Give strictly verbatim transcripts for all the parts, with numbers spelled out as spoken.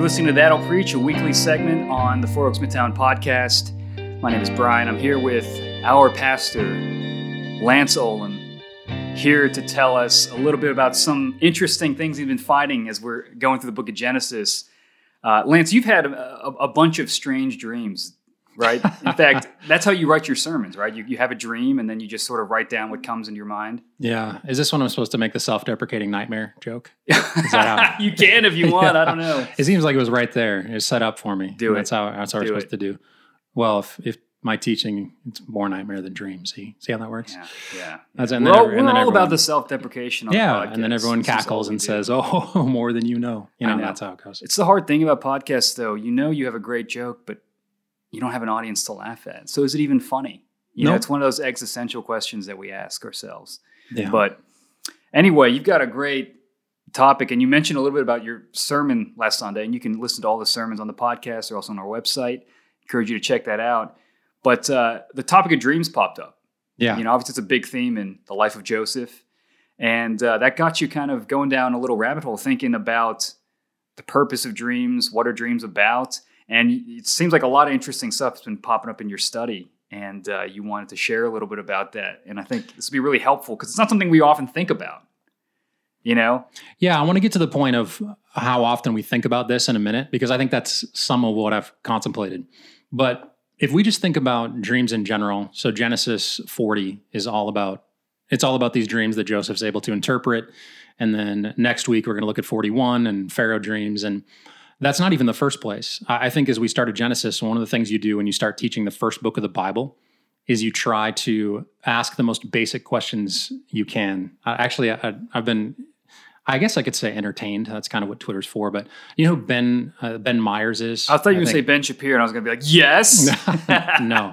You're listening to That'll Preach, a weekly segment on the Four Oaks Midtown podcast. My name is Brian. I'm here with our pastor, Lance Olin, here to tell us a little bit about some interesting things he's been finding as we're going through the book of Genesis. Uh, Lance, you've had a, a, a bunch of strange dreams, right? In fact, that's how you write your sermons, right? You you have a dream, and then you just sort of write down what comes into your mind. Yeah. Is this when I'm supposed to make the self-deprecating nightmare joke? Is that how? You can if you want. Yeah. I don't know. It seems like it was right there. It was set up for me. Do it. That's how, that's how we're supposed it. to do. Well, if, if my teaching, it's more nightmare than dream. See, see how that works? Yeah, yeah. That's, and we're then, all, and we're then all everyone, about the self-deprecation on yeah, the podcast. Yeah, and then everyone cackles and do. says, oh, more than you know. You know, know, that's how it goes. It's the hard thing about podcasts, though. You know you have a great joke, but you don't have an audience to laugh at. So is it even funny? You nope. know, it's one of those existential questions that we ask ourselves. Yeah. But anyway, you've got a great topic, and you mentioned a little bit about your sermon last Sunday, and you can listen to all the sermons on the podcast. They're also on our website. Encourage you to check that out. But uh, the topic of dreams popped up. Yeah. You know, obviously it's a big theme in the life of Joseph. And uh, that got you kind of going down a little rabbit hole, thinking about the purpose of dreams. What are dreams about? And it seems like a lot of interesting stuff has been popping up in your study, and uh, you wanted to share a little bit about that. And I think this would be really helpful because it's not something we often think about, you know? Yeah, I want to get to the point of how often we think about this in a minute, because I think that's some of what I've contemplated. But if we just think about dreams in general, so Genesis forty is all about, it's all about these dreams that Joseph's able to interpret. And then next week, we're going to look at forty-one and Pharaoh dreams, and that's not even the first place. I think as we started Genesis, one of the things you do when you start teaching the first book of the Bible is you try to ask the most basic questions you can. Uh, actually, I, I've been, I guess I could say entertained. That's kind of what Twitter's for. But you know who Ben, uh, Ben Myers is? I thought you were going to say Ben Shapiro, and I was going to be like, yes! no,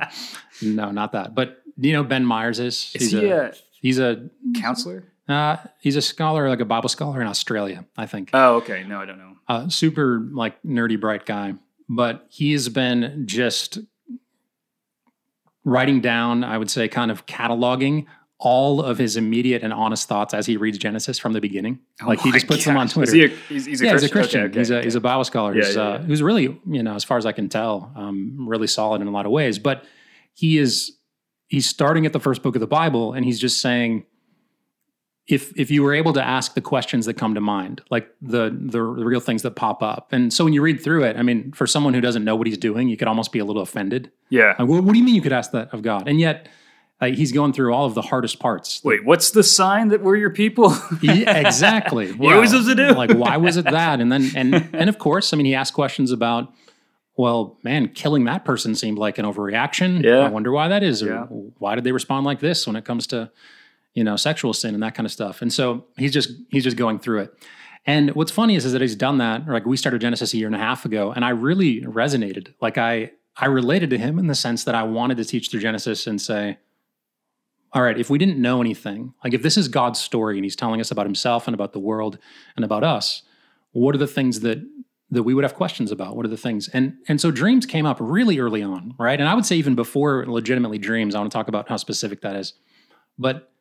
no, not that. But do you know who Ben Myers is? Is he's he a, a he's a counselor? Uh, he's a scholar, like a Bible scholar in Australia, I think. Oh, okay. No, I don't know. Uh, super like nerdy, bright guy, but he's been just writing down, I would say, kind of cataloging all of his immediate and honest thoughts as he reads Genesis from the beginning. Oh like he just puts gosh. them on Twitter. Is he a, he's, he's a yeah, Christian. He's a Christian. Okay, okay, he's, a, okay. he's a Bible scholar yeah, who's, yeah, uh, yeah. who's really, you know, as far as I can tell, um, really solid in a lot of ways, but he is, he's starting at the first book of the Bible, and he's just saying, If if you were able to ask the questions that come to mind, like the, the the real things that pop up. And so when you read through it, I mean, for someone who doesn't know what he's doing, you could almost be a little offended. Yeah. Like, well, what do you mean you could ask that of God? And yet uh, he's going through all of the hardest parts. Wait, what's the sign that we're your people? yeah, exactly. Well, what was it to do? Like, why was it that? And then, and and of course, I mean, he asked questions about, well, man, killing that person seemed like an overreaction. Yeah. I wonder why that is. Yeah. Or why did they respond like this when it comes to, you know, sexual sin and that kind of stuff. And so he's just he's just going through it. And what's funny is, is that he's done that. Like, we started Genesis a year and a half ago, and I really resonated. Like I I related to him in the sense that I wanted to teach through Genesis and say, all right, if we didn't know anything, like if this is God's story and he's telling us about himself and about the world and about us, what are the things that that we would have questions about? What are the things? And and so dreams came up really early on, right? And I would say even before legitimately dreams, I want to talk about how specific that is. But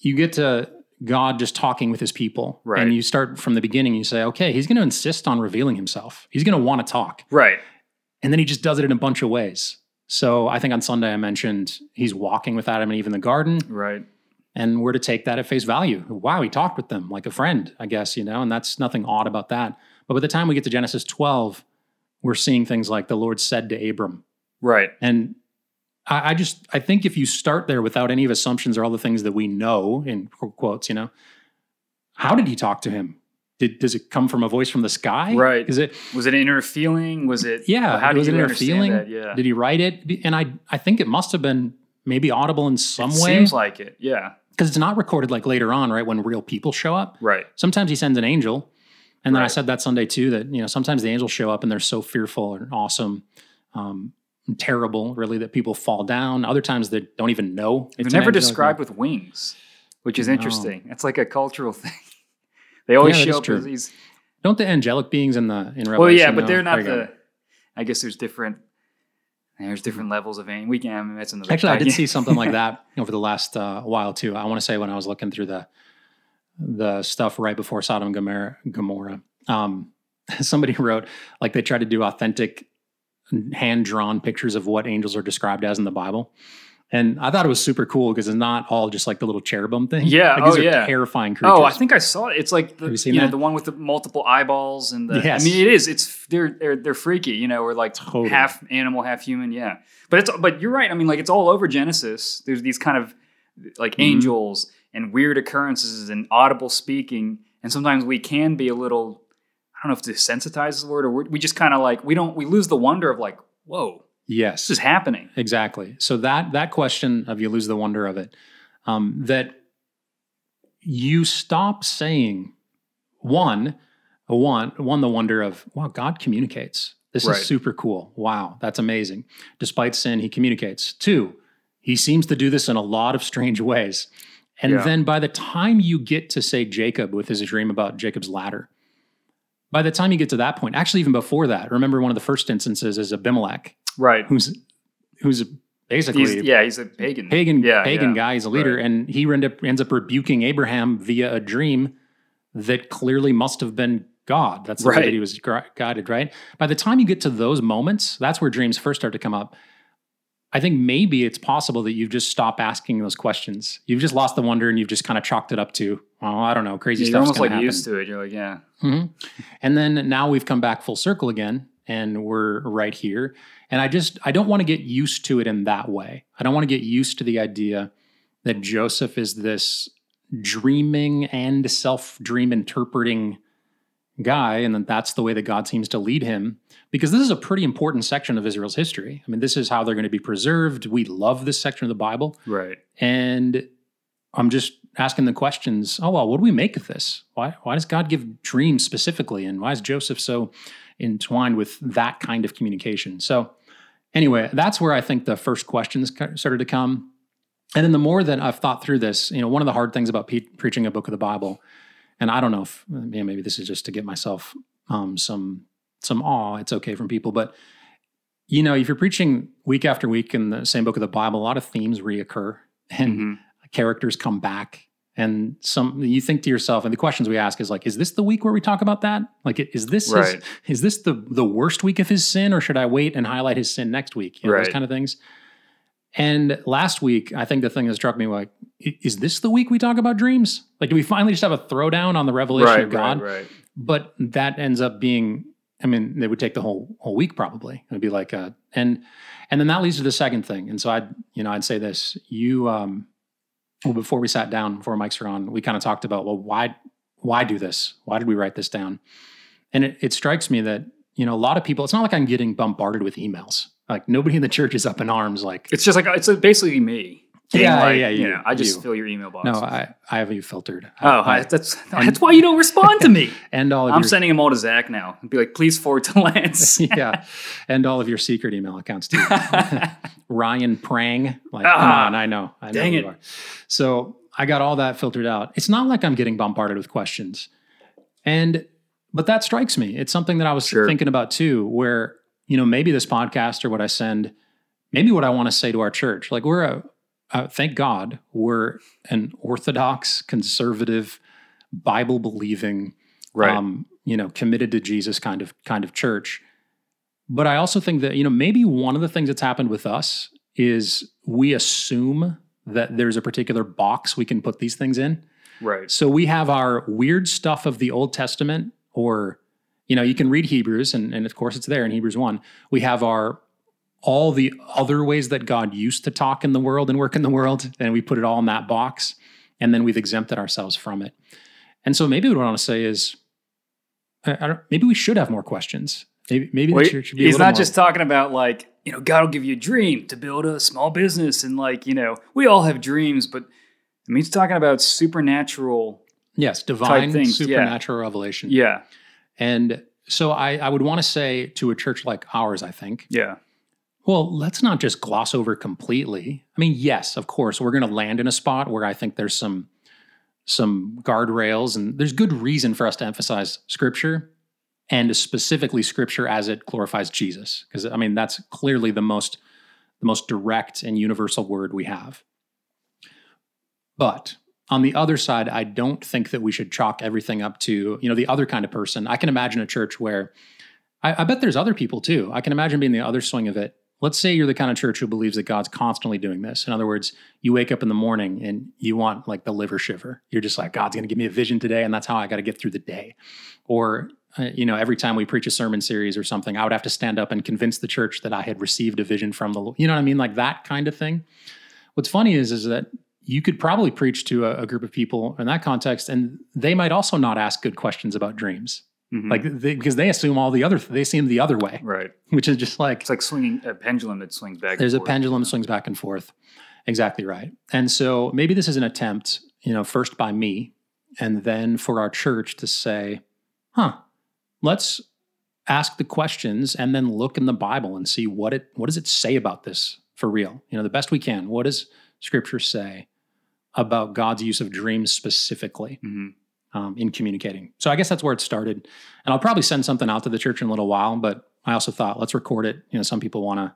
you get to God just talking with his people. Right. And you start from the beginning, you say, okay, he's going to insist on revealing himself. He's going to want to talk. Right. And then he just does it in a bunch of ways. So I think on Sunday I mentioned he's walking with Adam and Eve in the garden. Right. And we're to take that at face value. Wow, he talked with them like a friend, I guess, you know, and that's nothing odd about that. But by the time we get to Genesis twelve, we're seeing things like the Lord said to Abram. Right. And I just, I think if you start there without any of assumptions or all the things that we know in quotes, you know, how did he talk to him? Did, does it come from a voice from the sky? Right. Is it, was it an inner feeling? Was it, yeah. How did you understand that? Yeah. Did he write it? And I, I think it must've been maybe audible in some way. Seems like it. Yeah. Cause it's not recorded like later on, right? When real people show up. Right. Sometimes he sends an angel. And then right. I said that Sunday too, that, you know, sometimes the angels show up and they're so fearful and awesome. Um, terrible, really, that people fall down. Other times they don't even know. It's never described with wings, which is interesting. It's like a cultural thing. They always show up as these. Don't the angelic beings in the in Revelation? Well, yeah, but they're not the. I guess there's different. There's different levels of angel. We can. That's another. Actually, I did see something like that over the last uh, while too. I want to say when I was looking through the the stuff right before Sodom and Gomorrah. Gomorrah. Um, somebody wrote, like they try to do authentic hand-drawn pictures of what angels are described as in the Bible. And I thought it was super cool because it's not all just like the little cherubim thing. Yeah, like, oh these are yeah, terrifying creatures. Oh, I think I saw it. It's like the Have you, seen you that? know the one with the multiple eyeballs and the. Yes. I mean, it is. It's they're they're, they're freaky, you know, or like totally. half animal, half human. Yeah, but it's but you're right. I mean, like it's all over Genesis. There's these kind of like mm-hmm. angels and weird occurrences and audible speaking, and sometimes we can be a little. I don't know if desensitized is the word, or we're, we just kind of like we don't we lose the wonder of like whoa. Yes. This is happening. Exactly. So that that question of you lose the wonder of it, um, that you stop saying, one, one, one, the wonder of, wow, God communicates. This right. is super cool. Wow, that's amazing. Despite sin, he communicates. Two, he seems to do this in a lot of strange ways. And yeah. then by the time you get to, say, Jacob with his dream about Jacob's ladder, by the time you get to that point, actually even before that, remember one of the first instances is Abimelech. Right. Who's who's basically... He's, yeah, he's a pagan. Pagan yeah, pagan yeah. guy. He's a leader. Right. And he end up, ends up rebuking Abraham via a dream that clearly must have been God. That's the right. way that he was guided, right? By the time you get to those moments, that's where dreams first start to come up. I think maybe it's possible that you've just stopped asking those questions. You've just lost the wonder and you've just kind of chalked it up to, oh, I don't know, crazy yeah, stuff's going to like happen. You're almost like used to it. You're like, yeah. Mm-hmm. And then now we've come back full circle again. And we're right here. And I just, I don't want to get used to it in that way. I don't want to get used to the idea that Joseph is this dreaming and self-dream interpreting guy, and that that's the way that God seems to lead him. Because this is a pretty important section of Israel's history. I mean, this is how they're going to be preserved. We love this section of the Bible. Right. And I'm just asking the questions, oh, well, what do we make of this? Why, why does God give dreams specifically? And why is Joseph so entwined with that kind of communication? So anyway, that's where I think the first questions started to come. And then the more that I've thought through this, you know, one of the hard things about pe- preaching a book of the Bible, and I don't know if, you know, maybe this is just to get myself um, some some awe, it's okay from people, but, you know, if you're preaching week after week in the same book of the Bible, a lot of themes reoccur and mm-hmm. characters come back. And some you think to yourself, and the questions we ask is like, is this the week where we talk about that? Like, is this right. his, is this the, the worst week of his sin, or should I wait and highlight his sin next week? You know, right. Those kind of things. And last week, I think the thing that struck me, like, is this the week we talk about dreams? Like, do we finally just have a throwdown on the revelation right, of God? Right, right. But that ends up being, I mean, they would take the whole whole week probably. It'd be like, a, and and then that leads to the second thing. And so I'd, you know, I'd say this, you, um, well, before we sat down, before mics were on, we kind of talked about, well, why why do this? Why did we write this down? And it, it strikes me that, you know, a lot of people, it's not like I'm getting bombarded with emails. Like, nobody in the church is up in arms. Like, it's just like, it's basically me. Yeah, like, yeah, yeah. You know, I just you. fill your email box. No, I, I have you filtered. Oh, I, I, that's and, that's why you don't respond to me. And all of I'm your, sending them all to Zach now. I'd be like, please forward to Lance. Yeah, and all of your secret email accounts too. Ryan Prang, like ah, come on, I know, I dang know it. You are. So I got all that filtered out. It's not like I'm getting bombarded with questions, and but that strikes me. It's something that I was sure. thinking about too, where you know maybe this podcast or what I send, maybe what I want to say to our church, like we're a Uh, thank God we're an orthodox, conservative, Bible-believing, right. um, you know, committed to Jesus kind of kind of church. But I also think that, you know, maybe one of the things that's happened with us is we assume that there's a particular box we can put these things in. Right. So we have our weird stuff of the Old Testament, or, you know, you can read Hebrews, and, and of course it's there in Hebrews one. We have our... all the other ways that God used to talk in the world and work in the world, and we put it all in that box, and then we've exempted ourselves from it. And so maybe what I want to say is, I, I don't, maybe we should have more questions. Maybe, maybe well, the church should be a little more. He's not just talking about like, you know, God will give you a dream to build a small business, and like, you know, we all have dreams, but I mean, he's talking about supernatural. Yes, divine things, supernatural yeah. revelation. Yeah. And so I, I would want to say to a church like ours, I think. Yeah. Well, let's not just gloss over completely. I mean, yes, of course, we're going to land in a spot where I think there's some some guardrails, and there's good reason for us to emphasize Scripture, and specifically Scripture as it glorifies Jesus, because I mean that's clearly the most the most direct and universal word we have. But On the other side, I don't think that we should chalk everything up to, you know, the other kind of person. I can imagine a church where, I, I bet there's other people too. I can imagine being the other swing of it. Let's say you're the kind of church who believes that God's constantly doing this. In other words, you wake up in the morning and you want like the liver shiver. You're just like, God's going to give me a vision today, and that's how I got to get through the day. Or, uh, you know, every time we preach a sermon series or something, I would have to stand up and convince the church that I had received a vision from the Lord. You know what I mean? Like that kind of thing. What's funny is, is that you could probably preach to a, a group of people in that context, and they might also not ask good questions about dreams. Mm-hmm. Like, they, because they assume all the other, they seem the other way. Right. Which is just like. It's like swinging a pendulum that swings back and forth. There's a pendulum that swings back and forth. Exactly right. And so maybe this is an attempt, you know, first by me, and then for our church to say, huh, let's ask the questions and then look in the Bible and see what it, what does it say about this for real? You know, the best we can. What does Scripture say about God's use of dreams specifically? Mm-hmm. Um, in communicating. So I guess that's where it started. And I'll probably send something out to the church in a little while, but I also thought, let's record it. You know, some people want to,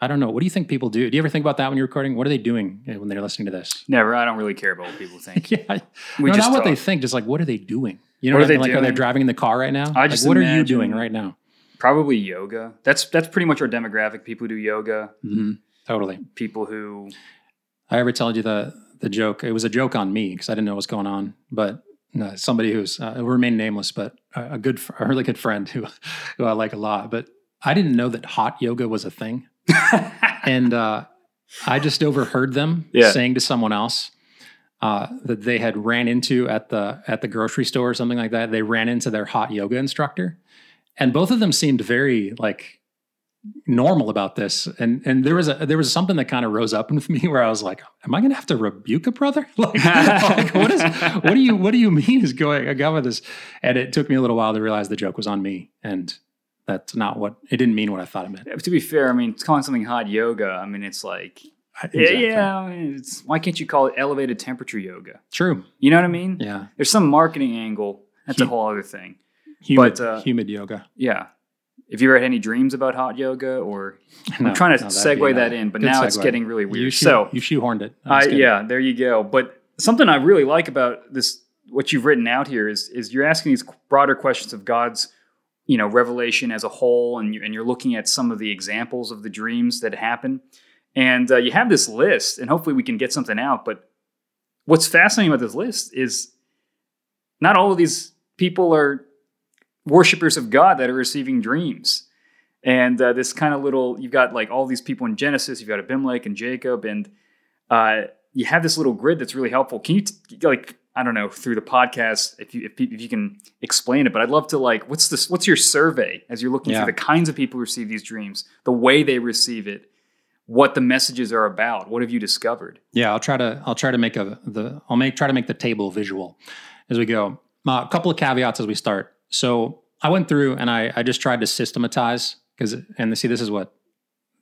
I don't know. What do you think people do? Do you ever think about that when you're recording? What are they doing when they're listening to this? Never. I don't really care about what people think. yeah. We no, just not talk. What they think, just like, what are they doing? You know what, what are they like, doing? Are they driving in the car right now? I just like, what are you doing right now? Probably yoga. That's, that's pretty much our demographic. People who do yoga. Mm-hmm. Totally. People who. I ever told you the, the joke. It was a joke on me because I didn't know what was going on, but No, somebody who's uh, will remain nameless, but a, a good, a really good friend who, who I like a lot. But I didn't know that hot yoga was a thing, and uh, I just overheard them yeah. saying to someone else uh, that they had ran into at the at the grocery store or something like that. They ran into their hot yoga instructor, and both of them seemed very like normal about this. And and there was a there was something that kind of rose up with me where I was like, am I going to have to rebuke a brother? Like, like what is what do you what do you mean is going on with this? And it took me a little while to realize the joke was on me, and that's not what it didn't mean what I thought it meant. To be fair, I mean, it's calling something hot yoga. I mean, it's like exactly. yeah, I mean, it's, why can't you call it elevated temperature yoga? True, you know what I mean? Yeah, there's some marketing angle. That's hum- a whole other thing. Humid, but, uh, humid yoga. Yeah. If you ever had any dreams about hot yoga or no, I'm trying to no, segue that in, but now segue. It's getting really weird. You shoe, so you shoehorned it. I, yeah, there you go. But something I really like about this, what you've written out here is, is you're asking these broader questions of God's, you know, revelation as a whole. And, you, and you're looking at some of the examples of the dreams that happen. And uh, you have this list, and hopefully we can get something out. But what's fascinating about this list is not all of these people are worshippers of God that are receiving dreams. And uh, this kind of little, you've got like all these people in Genesis, you've got Abimelech and Jacob, and uh, you have this little grid that's really helpful. Can you, t- like, I don't know, through the podcast, if you if, if you can explain it, but I'd love to like, what's this? What's your survey as you're looking yeah. through the kinds of people who receive these dreams, the way they receive it, what the messages are about? What have you discovered? Yeah, I'll try to, I'll try to make a, the, I'll make, try to make the table visual as we go. Uh, a couple of caveats as we start. So I went through and I, I just tried to systematize because, and see, this is what,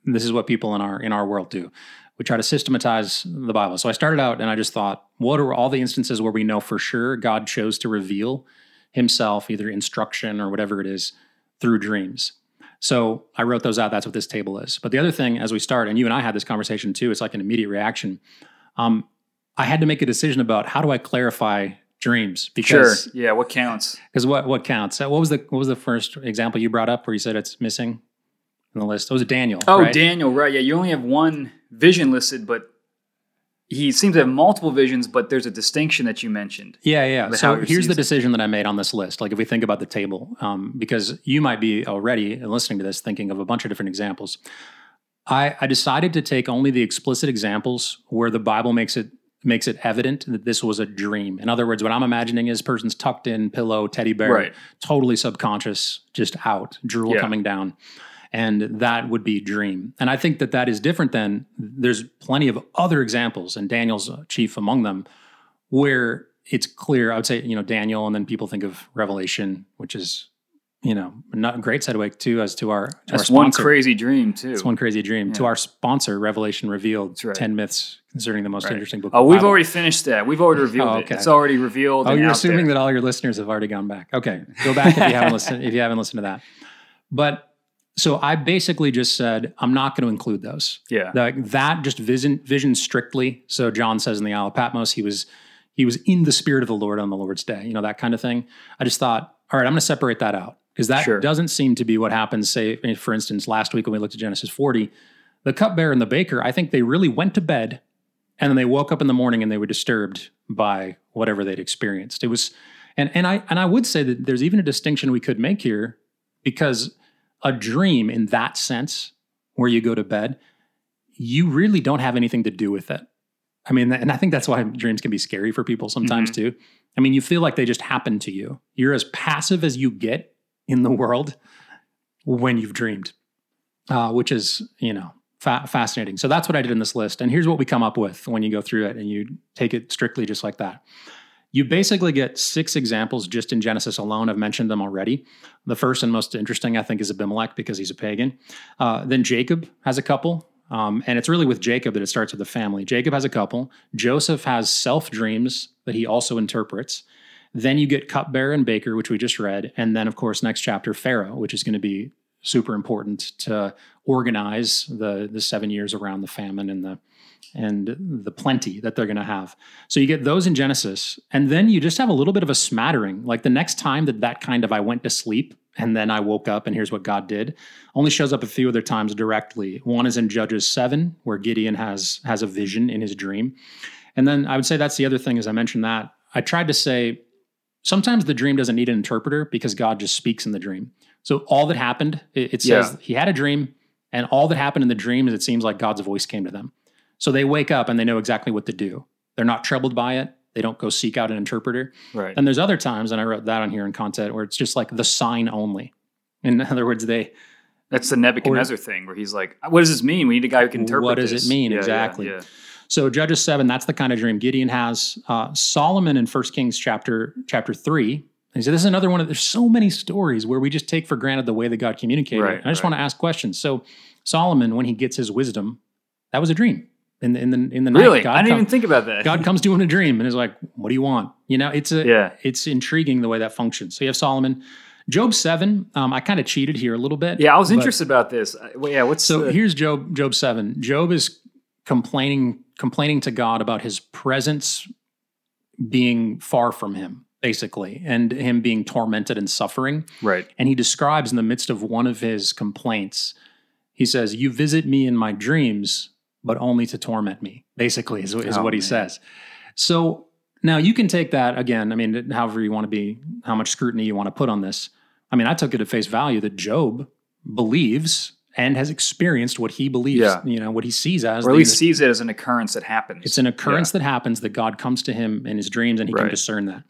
this is what people in our, in our world do. We try to systematize the Bible. So I started out and I just thought, what are all the instances where we know for sure God chose to reveal himself, either instruction or whatever it is, through dreams. So I wrote those out. That's what this table is. But the other thing as we start, and you and I had this conversation too, it's like an immediate reaction. Um, I had to make a decision about how do I clarify dreams, because sure. yeah, what counts? Because what what counts? What was the what was the first example you brought up where you said it's missing in the list? It was Daniel. Oh, right? Daniel, right? Yeah, you only have one vision listed, but he seems to have multiple visions. But there's a distinction that you mentioned. Yeah, yeah. So here's the decision that I made on this list. Like if we think about the table, um, because you might be already listening to this thinking of a bunch of different examples. I, I decided to take only the explicit examples where the Bible makes it. makes it evident that this was a dream. In other words, what I'm imagining is person's tucked in, pillow, teddy bear, right. totally subconscious, just out, drool yeah. coming down. And that would be dream. And I think that that is different than, there's plenty of other examples, and Daniel's chief among them, where it's clear, I would say, you know, Daniel, and then people think of Revelation, which is, you know, not a great segue too, as to our, to That's our sponsor. One crazy dream too. It's one crazy dream. Yeah. To our sponsor, Revelation Revealed, right. ten myths concerning the most right. interesting book. Oh, we've Bible. already finished that. We've already revealed oh, okay. it. It's already revealed. Oh, you're assuming there. that all your listeners have already gone back. Okay. Go back if you haven't listened, if you haven't listened to that. But so I basically just said, I'm not going to include those. Yeah. Like that just vision, vision strictly. So John says in the Isle of Patmos, he was, He was in the Spirit of the Lord on the Lord's day, you know, that kind of thing. I just thought, all right, I'm going to separate that out because that sure. doesn't seem to be what happens, say, for instance, last week when we looked at Genesis forty, the cupbearer and the baker, I think they really went to bed and then they woke up in the morning and they were disturbed by whatever they'd experienced. It was, and and I and I would say that there's even a distinction we could make here because a dream in that sense, where you go to bed, you really don't have anything to do with it. I mean, and I think that's why dreams can be scary for people sometimes mm-hmm. too. I mean, you feel like they just happen to you. You're as passive as you get in the world when you've dreamed, uh, which is, you know, fa- fascinating. So that's what I did in this list. And here's what we come up with when you go through it and you take it strictly just like that. You basically get six examples just in Genesis alone. I've mentioned them already. The first and most interesting, I think, is Abimelech because he's a pagan. Uh, then Jacob has a couple. Um, and it's really with Jacob that it starts with the family. Jacob has a couple. Joseph has self-dreams that he also interprets. Then you get cupbearer and baker, which we just read. And then, of course, next chapter, Pharaoh, which is going to be super important to organize the, the seven years around the famine and the and the plenty that they're going to have. So you get those in Genesis. And then you just have a little bit of a smattering. Like the next time that that kind of I went to sleep and then I woke up and here's what God did only shows up a few other times directly. One is in Judges seven, where Gideon has has a vision in his dream. And then I would say that's the other thing, as I mentioned that, I tried to say sometimes the dream doesn't need an interpreter because God just speaks in the dream. So all that happened, it, it says yeah. he had a dream, and all that happened in the dream is it seems like God's voice came to them. So they wake up and they know exactly what to do. They're not troubled by it. They don't go seek out an interpreter. Right. And there's other times, and I wrote that on here in content, where it's just like the sign only. In other words, they... That's the Nebuchadnezzar or, thing where he's like, what does this mean? We need a guy who can interpret what this. What does it mean? Yeah, exactly. Yeah, yeah. So Judges seven, that's the kind of dream Gideon has. Uh, Solomon in First Kings chapter chapter three. And so this is another one of... There's so many stories where we just take for granted the way that God communicated. Right, I just right. want to ask questions. So Solomon, when he gets his wisdom, that was a dream. In the, in the, in the night. Really? God I didn't come, even think about that. God comes to him in a dream and is like, what do you want? You know, it's a, yeah. it's intriguing the way that functions. So you have Solomon. Job seven, um, I kind of cheated here a little bit. Yeah, I was but, interested about this. Well, yeah, what's So the... here's Job Job seven. Job is complaining complaining to God about his presence being far from him, basically, and him being tormented and suffering. Right. And he describes in the midst of one of his complaints, he says, "You visit me in my dreams, but only to torment me," basically, is, is oh, what he man. says. So now you can take that, again, I mean, however you want to be, how much scrutiny you want to put on this. I mean, I took it at face value that Job believes and has experienced what he believes, yeah. you know, what he sees as. Or at least the, sees it as an occurrence that happens. It's an occurrence yeah. that happens, that God comes to him in his dreams and he right. can discern that.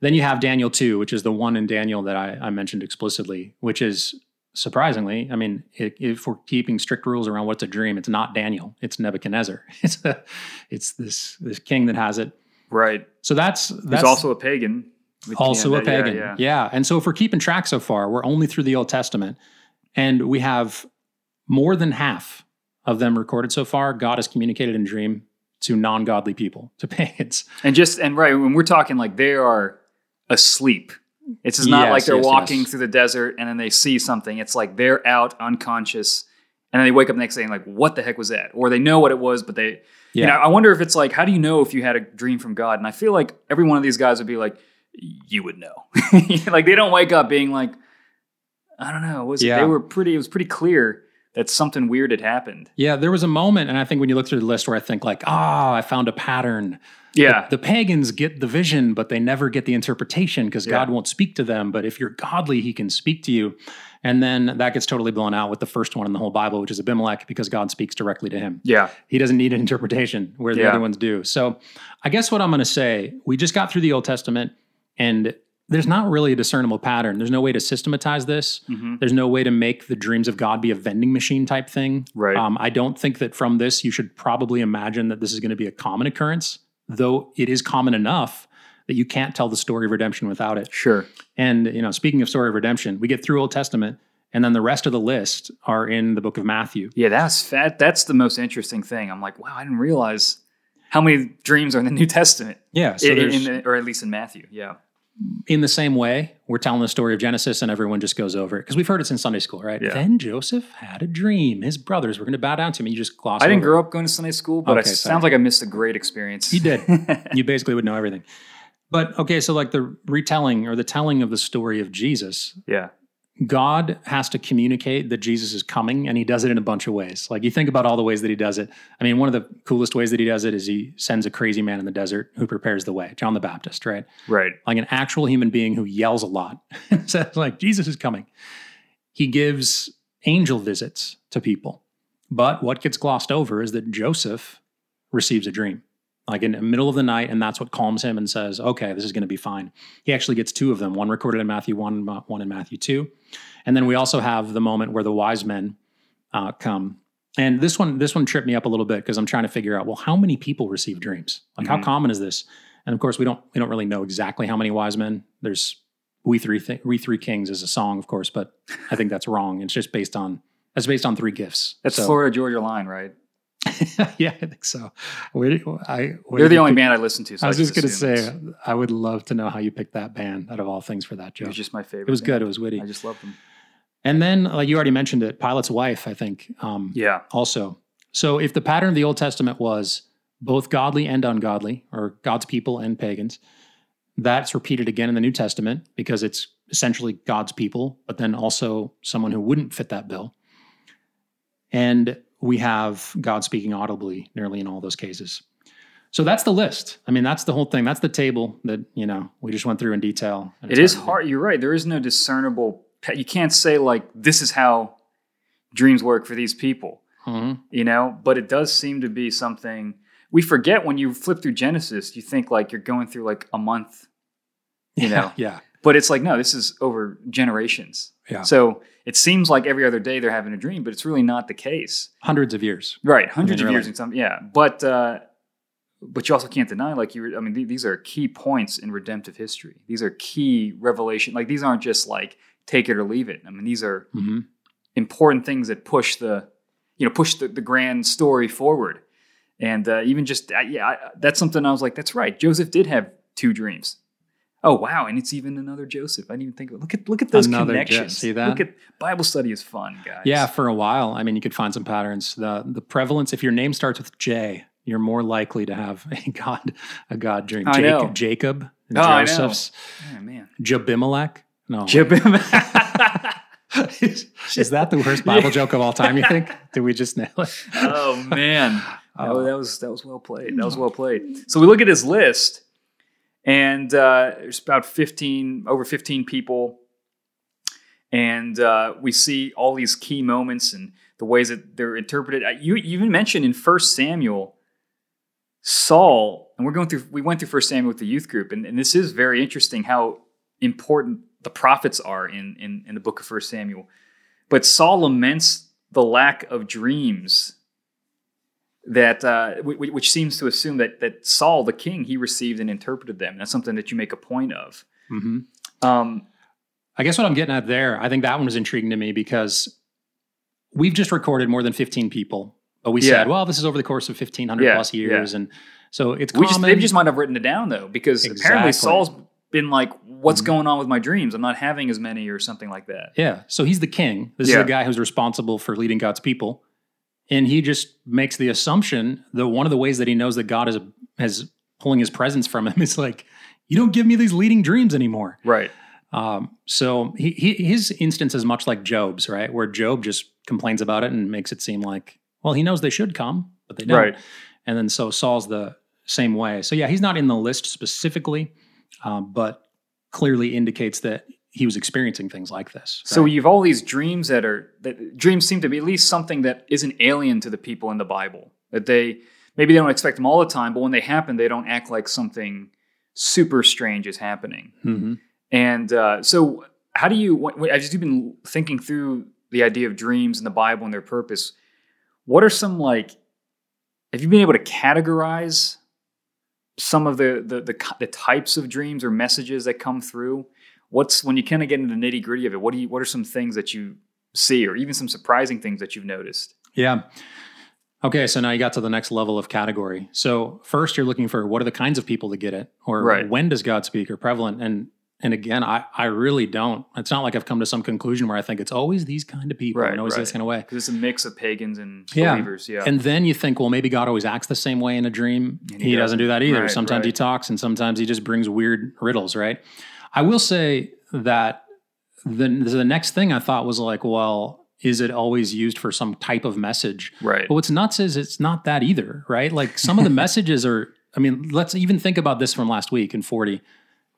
Then you have Daniel two, which is the one in Daniel that I, I mentioned explicitly, which is... Surprisingly, I mean, if we're keeping strict rules around what's a dream, it's not Daniel, it's Nebuchadnezzar. It's a, it's this this king that has it. Right. So that's... that's He's also a pagan. Also a pagan, yeah, yeah. yeah. And so if we're keeping track so far, we're only through the Old Testament, and we have more than half of them recorded so far. God has communicated in dream to non-godly people, to pagans. And just, and right, when we're talking like they are asleep, it's yes, not like they're yes, walking yes. through the desert and then they see something. It's like they're out unconscious and then they wake up the next day and like, what the heck was that? Or they know what it was, but they, yeah. you know, I wonder if it's like, how do you know if you had a dream from God? And I feel like every one of these guys would be like, you would know. Like they don't wake up being like, I don't know. It was, yeah. They were pretty, it was pretty clear that something weird had happened. Yeah. There was a moment. And I think when you look through the list where I think like, ah, oh, I found a pattern. Yeah. The, the pagans get the vision, but they never get the interpretation because yeah. God won't speak to them. But if you're godly, he can speak to you. And then that gets totally blown out with the first one in the whole Bible, which is Abimelech, because God speaks directly to him. Yeah. He doesn't need an interpretation where the yeah. other ones do. So I guess what I'm going to say, we just got through the Old Testament and there's not really a discernible pattern. There's no way to systematize this. Mm-hmm. There's no way to make the dreams of God be a vending machine type thing. Right. Um, I don't think that from this, you should probably imagine that this is going to be a common occurrence, though it is common enough that you can't tell the story of redemption without it. Sure. And, you know, speaking of story of redemption, we get through Old Testament and then the rest of the list are in the book of Matthew. Yeah, that's fat. That's the most interesting thing. I'm like, wow, I didn't realize how many dreams are in the New Testament. Yeah. So in, in the, or at least in Matthew. Yeah. in the same way, we're telling the story of Genesis and everyone just goes over it. Because we've heard it in Sunday school, right? Yeah. Then Joseph had a dream. His brothers were going to bow down to him. And you just gloss over it. I didn't grow up going to Sunday school, but okay, it sounds like I missed a great experience. You did. You basically would know everything. But okay, so like the retelling or the telling of the story of Jesus. Yeah. God has to communicate that Jesus is coming, and he does it in a bunch of ways. Like, you think about all the ways that he does it. I mean, one of the coolest ways that he does it is he sends a crazy man in the desert who prepares the way, John the Baptist, right? Right. Like an actual human being who yells a lot and says, like, Jesus is coming. He gives angel visits to people. But what gets glossed over is that Joseph receives a dream, like in the middle of the night, and that's what calms him and says, okay, this is going to be fine. He actually gets two of them, one recorded in Matthew one, one in Matthew two. And then we also have the moment where the wise men uh, come. And this one this one tripped me up a little bit because I'm trying to figure out, well, how many people receive dreams? Like, mm-hmm. how common is this? And of course, we don't we don't really know exactly how many wise men. There's We Three Th- We Three Kings is a song, of course, but I think that's wrong. It's just based on, that's based on three gifts. That's so, Florida Georgia Line, right? Yeah, I think so. Where, I, where They're the only pick, band I listen to. So I was I just going to say, it's... I would love to know how you picked that band out of all things for that joke. It was just my favorite. It was band. Good. It was witty. I just loved them. And then, like you already mentioned it, Pilate's wife, I think. Um, yeah. Also. So if the pattern of the Old Testament was both godly and ungodly, or God's people and pagans, that's repeated again in the New Testament because it's essentially God's people, but then also someone who wouldn't fit that bill. And we have God speaking audibly nearly in all those cases. So that's the list. I mean, that's the whole thing. That's the table that, you know, we just went through in detail. It is hard. You're right. There is no discernible. You can't say like, this is how dreams work for these people, mm-hmm. you know, but it does seem to be something we forget when you flip through Genesis, you think like you're going through like a month, you yeah, know, yeah. But it's like, no, this is over generations. Yeah. So it seems like every other day they're having a dream, but it's really not the case. Hundreds of years. Right. Hundreds I mean, of really. years. In some, yeah. But uh, but you also can't deny, like, you. Were, I mean, th- these are key points in redemptive history. These are key revelation. Like, these aren't just like, take it or leave it. I mean, these are mm-hmm. important things that push the, you know, push the, the grand story forward. And uh, even just, uh, yeah, I, that's something I was like, that's right. Joseph did have two dreams. Oh wow! And it's even another Joseph. I didn't even think of it. Look at look at those another connections. Je- see that? Look at Bible study is fun, guys. Yeah, for a while. I mean, you could find some patterns. the The prevalence, if your name starts with J, you're more likely to have a God a God dream. I Jacob, know. Jacob and oh, Joseph's. I know. Oh man. Jabimelech. No. Jabimelech. is, is that the worst Bible yeah. joke of all time? You think? Did we just nail it? Oh man! Oh, that was that was well played. That was well played. So we look at his list. And uh, there's about fifteen, over fifteen people. And uh, we see all these key moments and the ways that they're interpreted. You, you even mentioned in First Samuel, Saul, and we're going through, we went through First Samuel with the youth group. And, and this is very interesting how important the prophets are in, in, in the book of First Samuel. But Saul laments the lack of dreams that uh, which seems to assume that that Saul, the king, he received and interpreted them. That's something that you make a point of. Mm-hmm. Um, I guess what I'm getting at there, I think that one was intriguing to me because we've just recorded more than fifteen people, but we yeah. said, well, this is over the course of fifteen hundred yeah, plus years. Yeah. And so it's common. We just, they just might have written it down though, because exactly. apparently Saul's been like, what's mm-hmm. going on with my dreams? I'm not having as many or something like that. Yeah. So he's the king. This yeah. is the guy who's responsible for leading God's people. And he just makes the assumption that one of the ways that he knows that God is has pulling his presence from him is like, you don't give me these leading dreams anymore. Right. Um, so he, he, his instance is much like Job's, right? Where Job just complains about it and makes it seem like, well, he knows they should come, but they don't. Right. And then so Saul's the same way. So yeah, he's not in the list specifically, um, but clearly indicates that he was experiencing things like this. Right? So you've all these dreams that are, that dreams seem to be at least something that isn't alien to the people in the Bible, that they, maybe they don't expect them all the time, but when they happen, they don't act like something super strange is happening. Mm-hmm. And uh, so how do you, what, I've just been thinking through the idea of dreams in the Bible and their purpose. What are some like, have you been able to categorize some of the the, the, the types of dreams or messages that come through? What's when you kind of get into the nitty gritty of it? What do you? What are some things that you see, or even some surprising things that you've noticed? Yeah. Okay, so now you got to the next level of category. So first, you're looking for what are the kinds of people that get it, or right. when does God speak or prevalent? And And again, I, I really don't. It's not like I've come to some conclusion where I think it's always these kind of people, right, and always right. this kind of way. Because it's a mix of pagans and yeah. believers. Yeah. And then you think, well, maybe God always acts the same way in a dream. And he he doesn't. doesn't do that either. Right, sometimes right. he talks and sometimes he just brings weird riddles, right? I will say that the, the next thing I thought was like, well, is it always used for some type of message? Right. But what's nuts is it's not that either, right? Like some of the messages are, I mean, let's even think about this from last week in forty.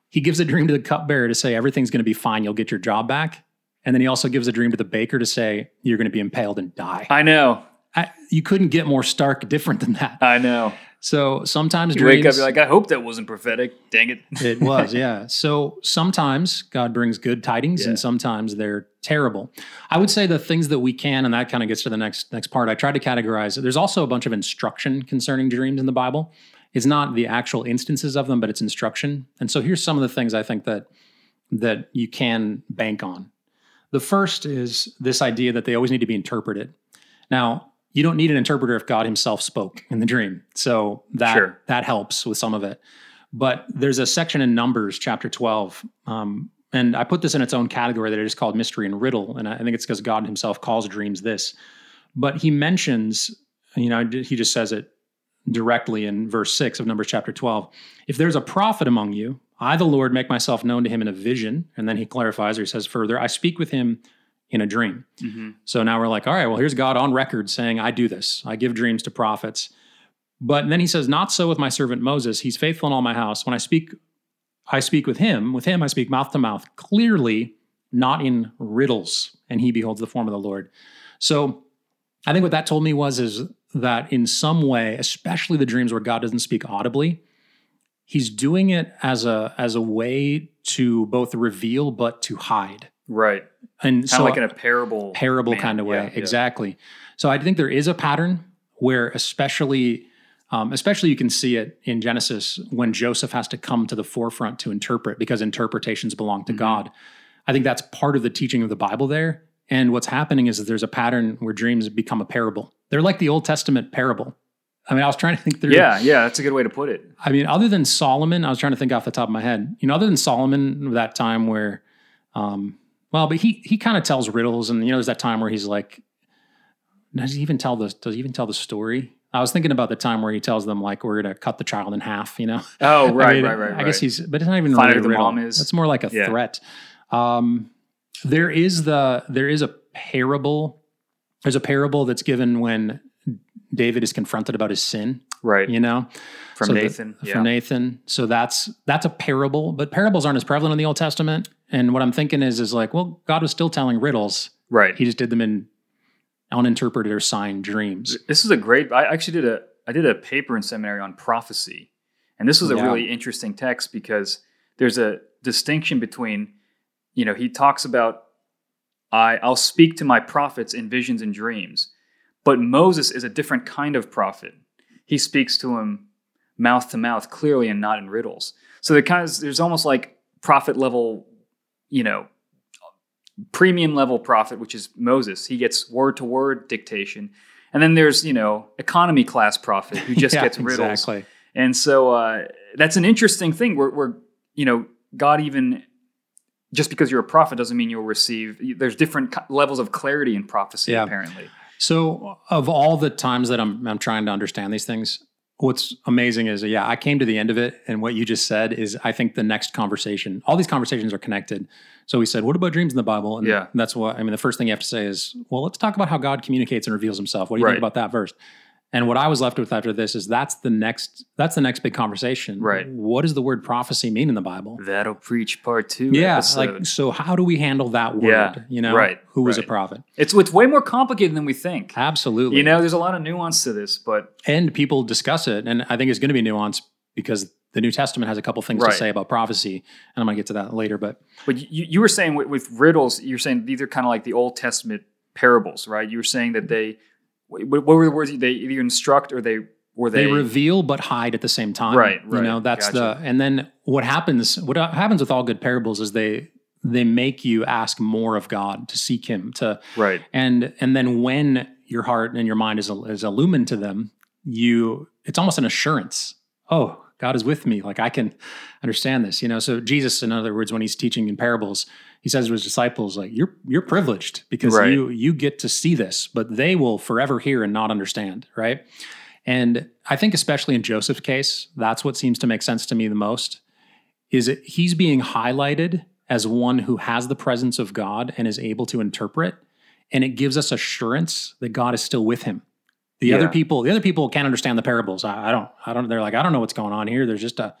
He gives a dream to the cupbearer to say, everything's going to be fine. You'll get your job back. And then he also gives a dream to the baker to say, you're going to be impaled and die. I know. I, you couldn't get more stark different than that. I know. So sometimes you dreams... wake up, you're like, I hope that wasn't prophetic. Dang it. It was, yeah. So sometimes God brings good tidings yeah. and sometimes they're terrible. I would say the things that we can, and that kind of gets to the next next part, I tried to categorize it. There's also a bunch of instruction concerning dreams in the Bible. It's not the actual instances of them, but it's instruction. And so here's some of the things I think that that you can bank on. The first is this idea that they always need to be interpreted. Now, you don't need an interpreter if God himself spoke in the dream. So that, sure. that helps with some of it. But there's a section in Numbers chapter twelve, um, and I put this in its own category that I just called mystery and riddle. And I think it's because God himself calls dreams this. But he mentions, you know, he just says it directly in verse six of Numbers chapter twelve. If there's a prophet among you, I, the Lord, make myself known to him in a vision. And then he clarifies, or he says further, I speak with him in a dream. Mm-hmm. So now we're like, all right, well, here's God on record saying, I do this. I give dreams to prophets. But then he says, not so with my servant Moses. He's faithful in all my house. When I speak, I speak with him. With him, I speak mouth to mouth, clearly, not in riddles. And he beholds the form of the Lord. So I think what that told me was, is that in some way, especially the dreams where God doesn't speak audibly, he's doing it as a as a way to both reveal but to hide. Right. And kind so, of like in a parable. Parable man. Kind of way. Yeah, exactly. Yeah. So I think there is a pattern where especially, um, especially you can see it in Genesis when Joseph has to come to the forefront to interpret because interpretations belong to mm-hmm. God. I think that's part of the teaching of the Bible there. And what's happening is that there's a pattern where dreams become a parable. They're like the Old Testament parable. I mean, I was trying to think through. Yeah, yeah, that's a good way to put it. I mean, other than Solomon, I was trying to think off the top of my head. You know, other than Solomon, that time where, um, well, but he he kind of tells riddles, and you know, there's that time where he's like, does he even tell the does he even tell the story? I was thinking about the time where he tells them like we're gonna cut the child in half. You know? Oh, right, I mean, right, right, right. I guess he's, but it's not even really a riddle. That's more like a yeah. threat. Um, there is the there is a parable. There's a parable that's given when David is confronted about his sin, right? You know, from so Nathan, the, yeah. from Nathan. So that's that's a parable, but parables aren't as prevalent in the Old Testament. And what I'm thinking is, is like, well, God was still telling riddles, right? He just did them in uninterpreted or signed dreams. This is a great. I actually did a I did a paper in seminary on prophecy, and this was a yeah. really interesting text because there's a distinction between, you know, he talks about. I, I'll speak to my prophets in visions and dreams. But Moses is a different kind of prophet. He speaks to him mouth to mouth, clearly, and not in riddles. So the kind of, there's almost like prophet level, you know, premium level prophet, which is Moses. He gets word to word dictation. And then there's, you know, economy class prophet who just yeah, gets riddles. Exactly. And so uh, that's an interesting thing where, where, you know, God even... Just because you're a prophet doesn't mean you'll receive. There's different levels of clarity in prophecy, yeah. apparently. So of all the times that I'm I'm trying to understand these things, what's amazing is, yeah, I came to the end of it. And what you just said is, I think the next conversation, all these conversations are connected. So we said, what about dreams in the Bible? And yeah. that's what, I mean, the first thing you have to say is, well, let's talk about how God communicates and reveals himself. What do you right. think about that verse? And what I was left with after this is that's the next that's the next big conversation. Right. What does the word prophecy mean in the Bible? That'll Preach Part Two. Yeah. Episode. Like so, how do we handle that word? Yeah, you know, right, who right. was a prophet? It's it's way more complicated than we think. Absolutely. You know, there's a lot of nuance to this, but and people discuss it, and I think it's going to be nuanced because the New Testament has a couple things right. to say about prophecy, and I'm going to get to that later. But but you you were saying with, with riddles, you're saying these are kind of like the Old Testament parables, right? You were saying that they. What were the words they either instruct or they were they, they reveal but hide at the same time, right? Right. You know that's gotcha. the and then what happens? What happens with all good parables is they they make you ask more of God to seek Him to right and and then when your heart and your mind is is illumined to them, you it's almost an assurance. Oh, God is with me. Like I can understand this, you know? So Jesus, in other words, when he's teaching in parables, he says to his disciples, like, you're, you're privileged because right. you, you get to see this, but they will forever hear and not understand. Right. And I think especially in Joseph's case, that's what seems to make sense to me the most, is it, he's being highlighted as one who has the presence of God and is able to interpret. And it gives us assurance that God is still with him. The yeah. other people, the other people can't understand the parables. I, I don't, I don't, they're like, I don't know what's going on here. There's just a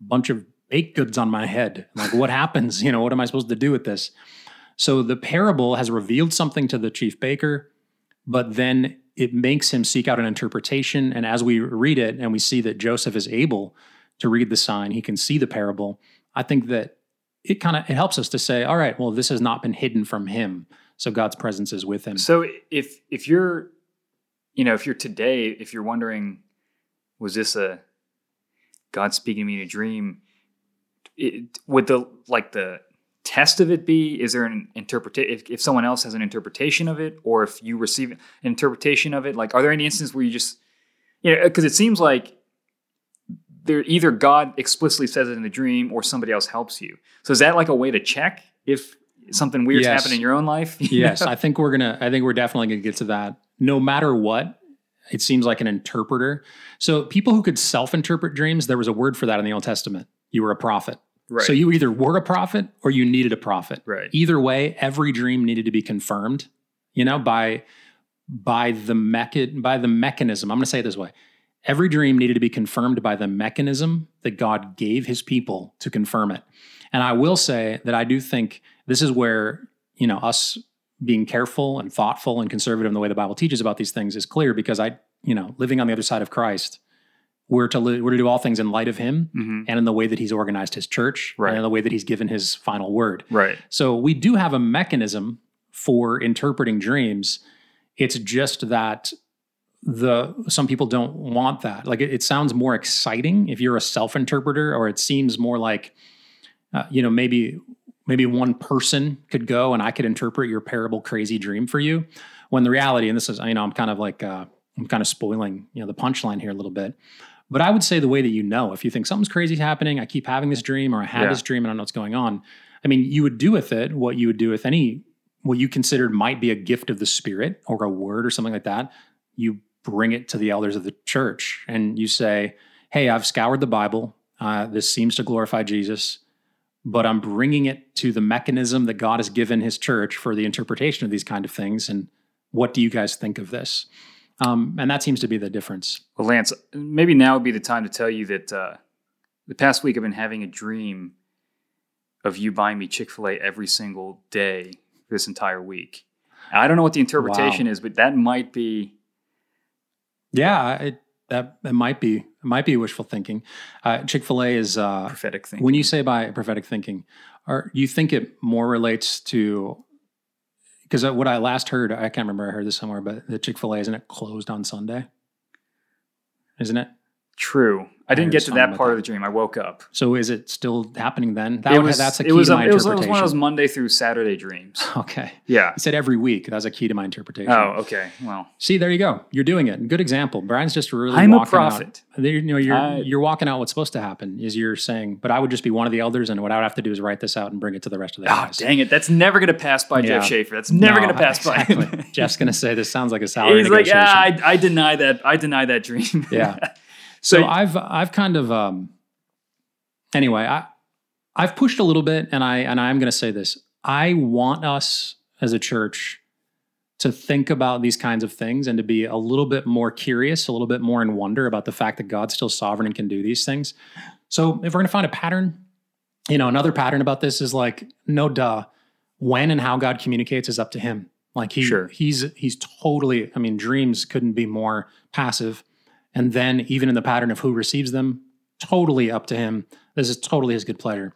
bunch of baked goods on my head. Like what happens? You know, what am I supposed to do with this? So the parable has revealed something to the chief baker, but then it makes him seek out an interpretation. And as we read it and we see that Joseph is able to read the sign, he can see the parable. I think that it kind of, it helps us to say, all right, well, this has not been hidden from him. So God's presence is with him. So if, if you're, you know, if you're today, if you're wondering, was this a God speaking to me in a dream? It, would the, like the test of it be, is there an interpretation, if, if someone else has an interpretation of it, or if you receive an interpretation of it, like, are there any instances where you just, you know, because it seems like there either God explicitly says it in the dream or somebody else helps you. So is that like a way to check if something weird's yes. happened in your own life? Yes. I think we're going to, I think we're definitely going to get to that. No matter what, it seems like an interpreter. So people who could self-interpret dreams, there was a word for that in the Old Testament. You were a prophet. Right. So you either were a prophet or you needed a prophet. Right. Either way, every dream needed to be confirmed, you know, by by the mecha- by the mechanism. I'm going to say it this way. Every dream needed to be confirmed by the mechanism that God gave his people to confirm it. And I will say that I do think this is where, you know, us being careful and thoughtful and conservative in the way the Bible teaches about these things is clear, because I, you know, living on the other side of Christ, we're to li- we're to do all things in light of him mm-hmm. and in the way that he's organized his church right. and in the way that he's given his final word. Right. So we do have a mechanism for interpreting dreams. It's just that the, some people don't want that. Like it, it sounds more exciting if you're a self-interpreter, or it seems more like, uh, you know, maybe, Maybe one person could go and I could interpret your parable crazy dream for you, when the reality, and this is, you know, I'm kind of like, uh, I'm kind of spoiling, you know, the punchline here a little bit, but I would say the way that, you know, if you think something's crazy happening, I keep having this dream, or I had yeah. this dream and I don't know what's going on. I mean, you would do with it what you would do with any, what you considered might be a gift of the Spirit or a word or something like that. You bring it to the elders of the church and you say, hey, I've scoured the Bible. Uh, this seems to glorify Jesus, but I'm bringing it to the mechanism that God has given his church for the interpretation of these kind of things. And what do you guys think of this? Um, and that seems to be the difference. Well, Lance, maybe now would be the time to tell you that uh, the past week I've been having a dream of you buying me Chick-fil-A every single day this entire week. I don't know what the interpretation wow. is, but that might be. Yeah, it, that it might be. It might be wishful thinking. Uh, Chick-fil-A is uh, prophetic thinking. When you say by prophetic thinking, or you think it more relates to, because what I last heard, I can't remember, I heard this somewhere, but the Chick-fil-A, isn't it closed on Sunday? Isn't it? True. I, I didn't get to that part that. of the dream. I woke up. So is it still happening then? That was, that's a key was, to my it was, interpretation. It was one of those Monday through Saturday dreams. Okay. Yeah. It said every week. That was a key to my interpretation. Oh, okay. Well. See, there you go. You're doing it. Good example. Brian's just really I'm walking out. I'm a prophet. Out. You know, you're, I, you're walking out what's supposed to happen, is you're saying, but I would just be one of the elders, and what I would have to do is write this out and bring it to the rest of the guys. Oh, dang it. That's never going to pass by yeah. Jeff Schaefer. That's never no, going to pass exactly. by. Jeff's going to say, this sounds like a salary He's negotiation. He's like, yeah, I, I deny that. I deny that dream. Yeah. So, so I've I've kind of um, anyway I I've pushed a little bit, and I and I'm going to say this. I want us as a church to think about these kinds of things and to be a little bit more curious, a little bit more in wonder about the fact that God's still sovereign and can do these things. So if we're going to find a pattern, you know, another pattern about this is like, no duh, when and how God communicates is up to him. Like he sure. he's he's totally. I mean, dreams couldn't be more passive. And then even in the pattern of who receives them, totally up to him. This is totally his good pleasure.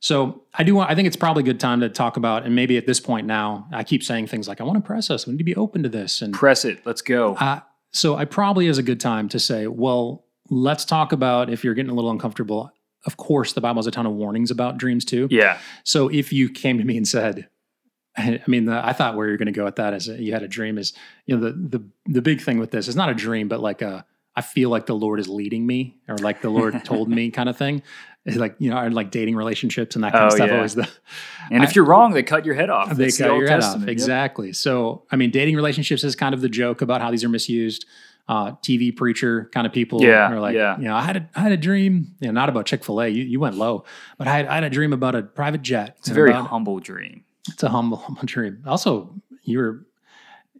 So I do want, I think it's probably a good time to talk about, and maybe at this point now, I keep saying things like, I want to press us. We need to be open to this. And press it. Let's go. Uh, so I probably is a good time to say, well, let's talk about, if you're getting a little uncomfortable, of course, the Bible has a ton of warnings about dreams too. Yeah. So if you came to me and said, I mean, the, I thought where you're going to go with that is you had a dream is, you know, the, the, the big thing with this is not a dream, but like a, I feel like the Lord is leading me, or like the Lord told me kind of thing. It's like, you know, and like dating relationships and that kind oh, of stuff. Yeah. Always the, and I, if you're wrong, they cut your head off. They it's cut the Old your head Testament. Off. Exactly. Yep. So, I mean, dating relationships is kind of the joke about how these are misused. Uh, T V preacher kind of people yeah, are like, yeah. you know, I had a, I had a dream, you know, not about Chick-fil-A, you, you went low, but I had, I had a dream about a private jet. It's a very about, humble dream. It's a humble, humble dream. Also, you're,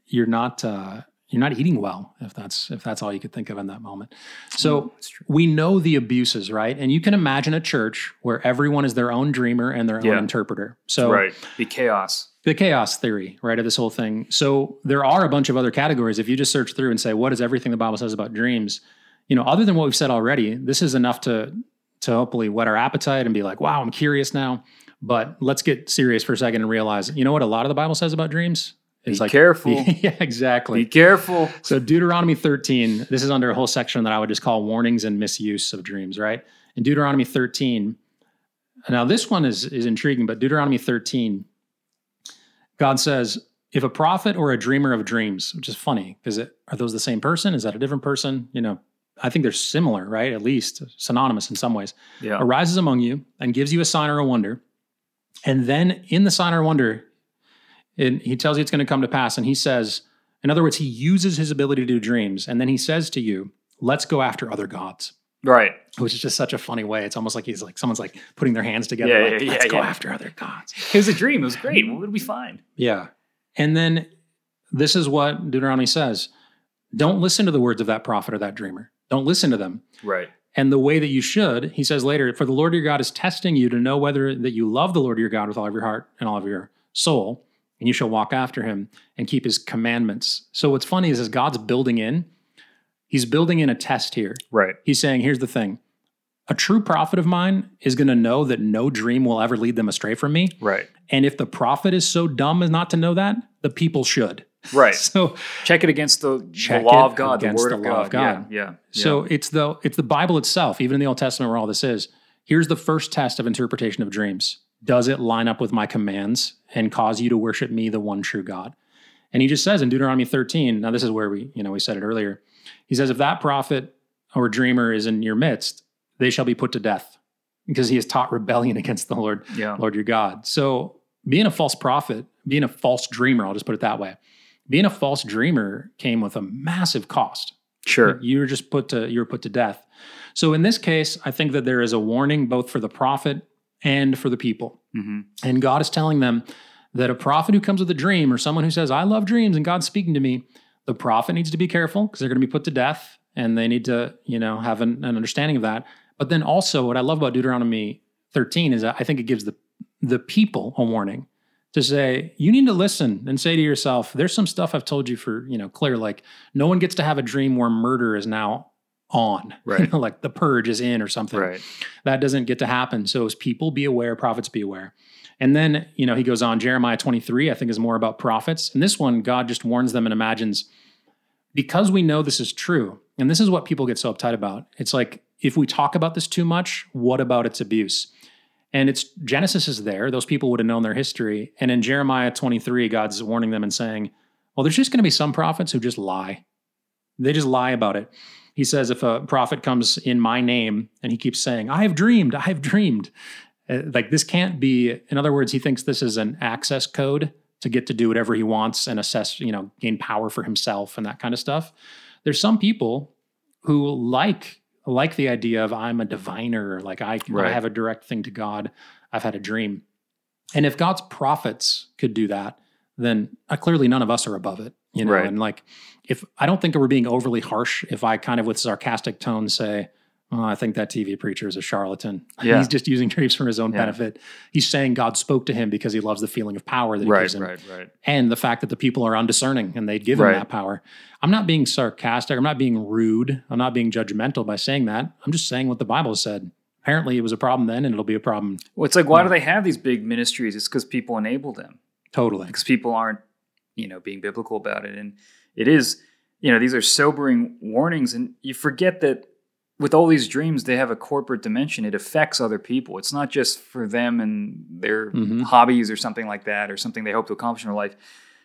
you're not, uh, you're not eating well, if that's, if that's all you could think of in that moment. So we know the abuses, right? And you can imagine a church where everyone is their own dreamer and their yeah. own interpreter. So right. the chaos, the chaos theory, right? Of this whole thing. So there are a bunch of other categories. If you just search through and say, what is everything the Bible says about dreams? You know, other than what we've said already, this is enough to, to hopefully whet our appetite and be like, wow, I'm curious now, but let's get serious for a second and realize, you know what a lot of the Bible says about dreams? It's Be like, careful. Yeah, exactly. Be careful. So Deuteronomy thirteen, this is under a whole section that I would just call warnings and misuse of dreams, right? In Deuteronomy thirteen, now this one is, is intriguing, but Deuteronomy thirteen, God says, if a prophet or a dreamer of dreams, which is funny, because are those the same person? Is that a different person? You know, I think they're similar, right? At least synonymous in some ways. Yeah. Arises among you and gives you a sign or a wonder. And then in the sign or wonder, and he tells you it's going to come to pass. And he says, in other words, he uses his ability to do dreams. And then he says to you, let's go after other gods. Right. Which is just such a funny way. It's almost like he's like, someone's like putting their hands together. Yeah, like, yeah, let's yeah, go yeah. after other gods. It was a dream. It was great. What did we find? Yeah. And then this is what Deuteronomy says. Don't listen to the words of that prophet or that dreamer. Don't listen to them. Right. And the way that you should, he says later, for the Lord your God is testing you to know whether that you love the Lord your God with all of your heart and all of your soul. And you shall walk after him and keep his commandments. So what's funny is, is God's building in, he's building in a test here. Right. He's saying, here's the thing. A true prophet of mine is going to know that no dream will ever lead them astray from me. Right. And if the prophet is so dumb as not to know that, the people should. Right. So check it against the, check the law of God, the word the of law God. Of God. Yeah, yeah. So yeah. it's the it's the Bible itself, even in the Old Testament where all this is. Here's the first test of interpretation of dreams. Does it line up with my commands and cause you to worship me, the one true God? And he just says in Deuteronomy thirteen, now this is where we, you know, we said it earlier. He says, if that prophet or dreamer is in your midst, they shall be put to death because he has taught rebellion against the Lord, yeah. Lord your God. So being a false prophet, being a false dreamer, I'll just put it that way. Being a false dreamer came with a massive cost. Sure. You were just put to, you were put to death. So in this case, I think that there is a warning both for the prophet and for the people. Mm-hmm. And God is telling them that a prophet who comes with a dream or someone who says, I love dreams and God's speaking to me, the prophet needs to be careful because they're going to be put to death and they need to, you know, have an, an understanding of that. But then also what I love about Deuteronomy thirteen is that I think it gives the, the people a warning to say, you need to listen and say to yourself, there's some stuff I've told you for, you know, clear, like no one gets to have a dream where murder is now on, right? You know, like the purge is in or something. Right. That doesn't get to happen. So as people, be aware, prophets be aware. And then, you know, he goes on, Jeremiah twenty-three, I think is more about prophets. And this one, God just warns them and imagines, because we know this is true, and this is what people get so uptight about. It's like, if we talk about this too much, what about its abuse? And it's Genesis is there. Those people would have known their history. And in Jeremiah twenty-three, God's warning them and saying, well, there's just going to be some prophets who just lie. They just lie about it. He says, if a prophet comes in my name and he keeps saying, I have dreamed, I have dreamed. Uh, like this can't be, in other words, he thinks this is an access code to get to do whatever he wants and assess, you know, gain power for himself and that kind of stuff. There's some people who like, like the idea of I'm a diviner, like I, right. I have a direct thing to God. I've had a dream. And if God's prophets could do that, then uh, clearly none of us are above it. You know, right. And like, if I don't think we're being overly harsh, if I kind of with sarcastic tone say, oh, I think that T V preacher is a charlatan. Yeah. He's just using dreams for his own yeah. benefit. He's saying God spoke to him because he loves the feeling of power that he right, gives him. Right, right. And the fact that the people are undiscerning and they'd give right. him that power. I'm not being sarcastic. I'm not being rude. I'm not being judgmental by saying that. I'm just saying what the Bible said. Apparently it was a problem then and it'll be a problem. Well, it's like, why do they have these big ministries? It's because people enable them. Totally. Because people aren't, you know, being biblical about it. And it is, you know, these are sobering warnings. And you forget that with all these dreams, they have a corporate dimension. It affects other people. It's not just for them and their mm-hmm. hobbies or something like that, or something they hope to accomplish in their life.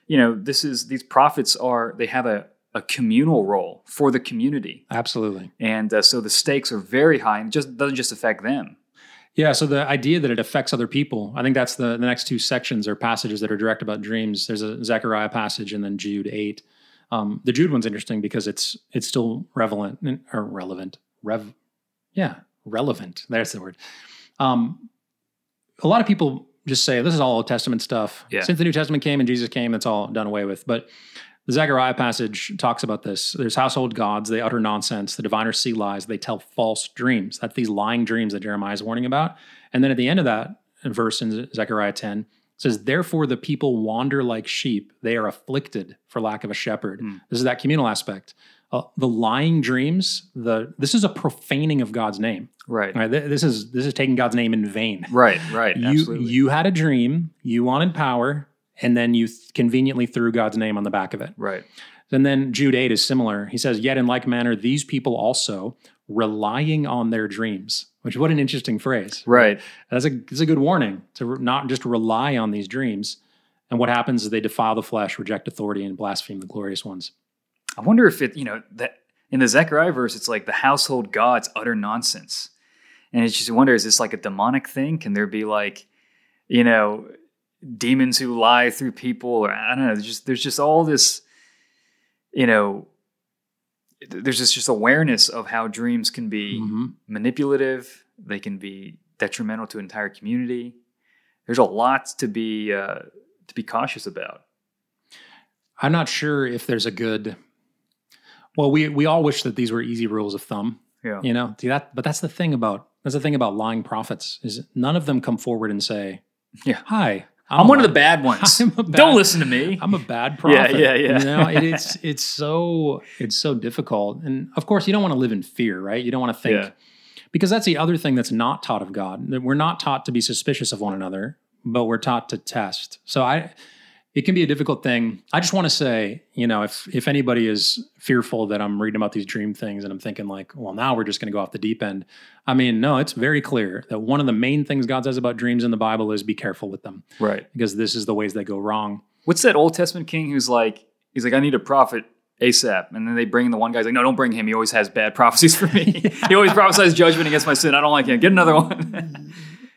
You know, this is, these prophets are, they have a, a a communal role for the community. Absolutely. And uh, so the stakes are very high, and it just doesn't just affect them. Yeah, so the idea that it affects other people, I think that's the, the next two sections or passages that are direct about dreams. There's a Zechariah passage and then Jude eight. Um, the Jude one's interesting because it's it's still relevant, or relevant, rev, yeah, relevant. That's the word. Um, a lot of people just say, this is all Old Testament stuff. Yeah. Since the New Testament came and Jesus came, it's all done away with. But the Zechariah passage talks about this. There's household gods. They utter nonsense. The diviners see lies. They tell false dreams. That's these lying dreams that Jeremiah is warning about. And then at the end of that verse in Zechariah ten, it says, therefore the people wander like sheep. They are afflicted for lack of a shepherd. Mm. This is that communal aspect. Uh, the lying dreams, the this is a profaning of God's name. Right. Right. Th- this is this is taking God's name in vain. Right, right. You, absolutely. You had a dream. You wanted power. And then you th- conveniently threw God's name on the back of it. Right. And then Jude eight is similar. He says, yet in like manner, these people also relying on their dreams, which what an interesting phrase. Right. That's a, that's a good warning to re- not just rely on these dreams. And what happens is they defile the flesh, reject authority, and blaspheme the glorious ones. I wonder if it, you know, that in the Zechariah verse, it's like the household gods utter nonsense. And it's just, I wonder, is this like a demonic thing? Can there be like, you know, demons who lie through people, or I don't know, there's just, there's just all this, you know, there's just, just awareness of how dreams can be mm-hmm. manipulative. They can be detrimental to an entire community. There's a lot to be, uh, to be cautious about. I'm not sure if there's a good, well, we, we all wish that these were easy rules of thumb, yeah. you know, that, but that's the thing about, that's the thing about lying prophets is none of them come forward and say, yeah, hi. I'm, I'm one of the bad ones. Bad, Don't listen to me. I'm a bad prophet. Yeah, yeah, yeah. You know, it, it's it's so it's so difficult, and of course, you don't want to live in fear, right? You don't want to think, yeah. because that's the other thing that's not taught of God. We're not taught to be suspicious of one another, but we're taught to test. So I, it can be a difficult thing. I just want to say, you know, if if anybody is fearful that I'm reading about these dream things and I'm thinking like, well, now we're just going to go off the deep end. I mean, no, it's very clear that one of the main things God says about dreams in the Bible is be careful with them. Right. Because this is the ways they go wrong. What's that Old Testament king who's like, he's like, I need a prophet ASAP. And then they bring in the one guy's like, no, don't bring him. He always has bad prophecies for me. Yeah. He always prophesies judgment against my sin. I don't like him. Get another one.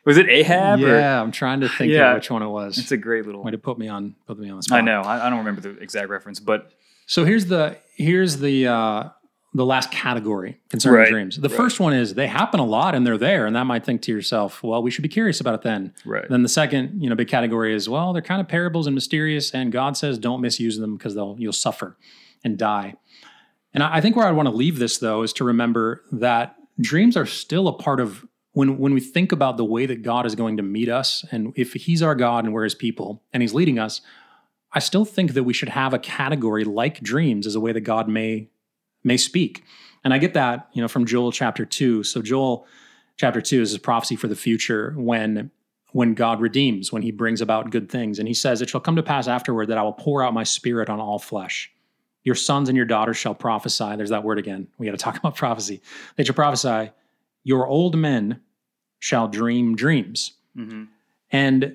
Was it Ahab? Yeah, or? I'm trying to think yeah. of which one it was. It's a great little way to put me on put me on the spot. I know. I, I don't remember the exact reference, but so here's the here's the uh, the last category concerning right. dreams. The right. first one is they happen a lot and they're there, and that might think to yourself, well, we should be curious about it then. Right. Then the second, you know, big category is well, they're kind of parables and mysterious, and God says don't misuse them because they'll you'll suffer and die. And I, I think where I want to leave this though is to remember that dreams are still a part of. When when we think about the way that God is going to meet us, and if he's our God and we're his people, and he's leading us, I still think that we should have a category like dreams as a way that God may may speak. And I get that, you know, from Joel chapter two. So Joel chapter two is a prophecy for the future when, when God redeems, when he brings about good things. And he says, it shall come to pass afterward that I will pour out my spirit on all flesh. Your sons and your daughters shall prophesy. There's that word again. We got to talk about prophecy. They shall prophesy. Your old men shall dream dreams. Mm-hmm. And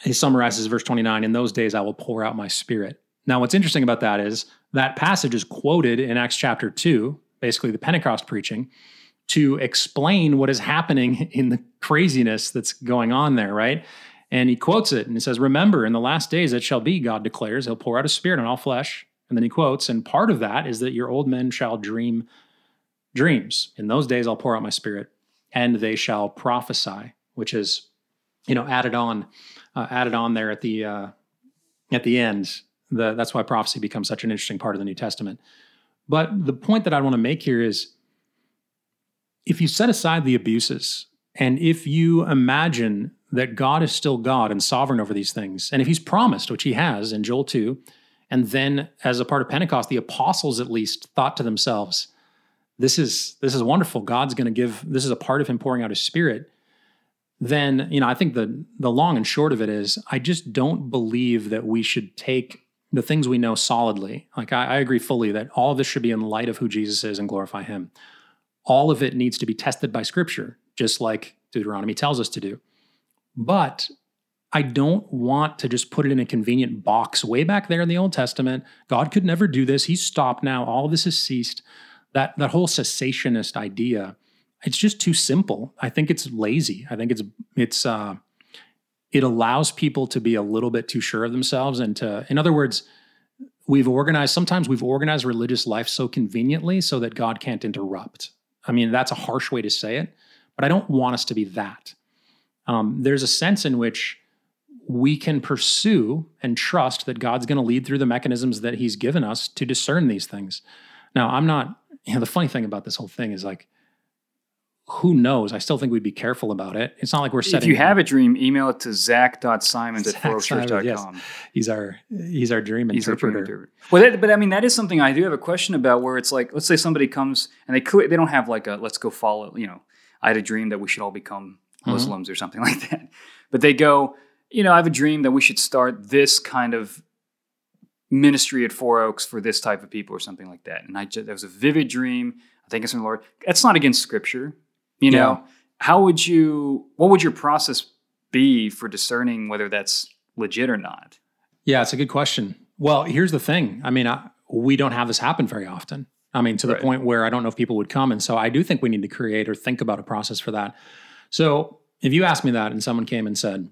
he summarizes verse twenty-nine, in those days I will pour out my spirit. Now, what's interesting about that is that passage is quoted in Acts chapter two, basically the Pentecost preaching, to explain what is happening in the craziness that's going on there, right? And he quotes it and he says, remember, in the last days it shall be, God declares, he'll pour out his spirit on all flesh. And then he quotes, and part of that is that your old men shall dream dreams. In those days, I'll pour out my spirit, and they shall prophesy, which is, you know, added on, uh, added on there at the uh, at the end. The, that's why prophecy becomes such an interesting part of the New Testament. But the point that I want to make here is, if you set aside the abuses, and if you imagine that God is still God and sovereign over these things, and if he's promised, which he has in Joel two, and then as a part of Pentecost, the apostles at least thought to themselves, this is this is wonderful. God's going to give, this is a part of him pouring out his spirit. Then, you know, I think the the long and short of it is, I just don't believe that we should take the things we know solidly. Like I, I agree fully that all of this should be in light of who Jesus is and glorify him. All of it needs to be tested by scripture, just like Deuteronomy tells us to do. But I don't want to just put it in a convenient box way back there in the Old Testament. God could never do this. He's stopped now. All this has ceased. That that whole cessationist idea, it's just too simple. I think it's lazy. I think it's it's uh, it allows people to be a little bit too sure of themselves and to, in other words, we've organized, sometimes we've organized religious life so conveniently so that God can't interrupt. I mean, that's a harsh way to say it, but I don't want us to be that. Um, there's a sense in which we can pursue and trust that God's going to lead through the mechanisms that he's given us to discern these things. Now, I'm not, you know, the funny thing about this whole thing is like, who knows? I still think we'd be careful about it. It's not like we're setting. If you have a dream, email it to zach dot simons at pharaoh church dot com. Yes. He's our he's our dream he's interpreter. Our dream interpreter. Well, that, but I mean, that is something I do have a question about. Where it's like, let's say somebody comes and they they don't have like a let's go follow. You know, I had a dream that we should all become Muslims mm-hmm. or something like that. But they go, you know, I have a dream that we should start this kind of ministry at Four Oaks for this type of people or something like that. And I just, that was a vivid dream. I think it's from the Lord. That's not against Scripture. You know, yeah. how would you, what would your process be for discerning whether that's legit or not? Yeah, it's a good question. Well, here's the thing. I mean, I, we don't have this happen very often. I mean, to the right. point where I don't know if people would come. And so I do think we need to create or think about a process for that. So if you asked me that and someone came and said,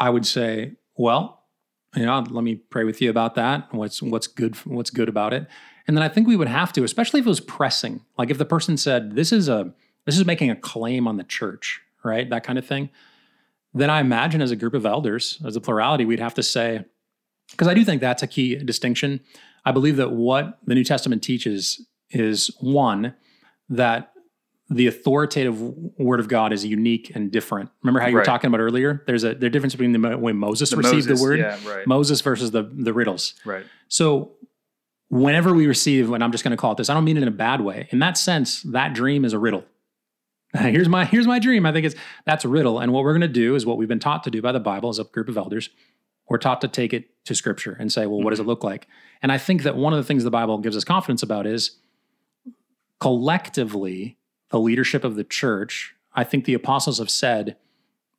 I would say, well, you know, let me pray with you about that. What's, what's good, what's good about it. And then I think we would have to, especially if it was pressing, like if the person said, this is a, This is making a claim on the church, right? That kind of thing. Then I imagine as a group of elders, as a plurality, we'd have to say, because I do think that's a key distinction. I believe that what the New Testament teaches is, one, that the authoritative word of God is unique and different. Remember how you right. were talking about earlier? There's a there's a difference between the way Moses the received Moses, the word, yeah, right. Moses versus the, the riddles. Right. So whenever we receive, and I'm just going to call it this, I don't mean it in a bad way. In that sense, that dream is a riddle. Here's my here's my dream. I think it's that's a riddle. And what we're going to do is what we've been taught to do by the Bible as a group of elders. We're taught to take it to Scripture and say, well, what does it look like? And I think that one of the things the Bible gives us confidence about is collectively the leadership of the church. I think the apostles have said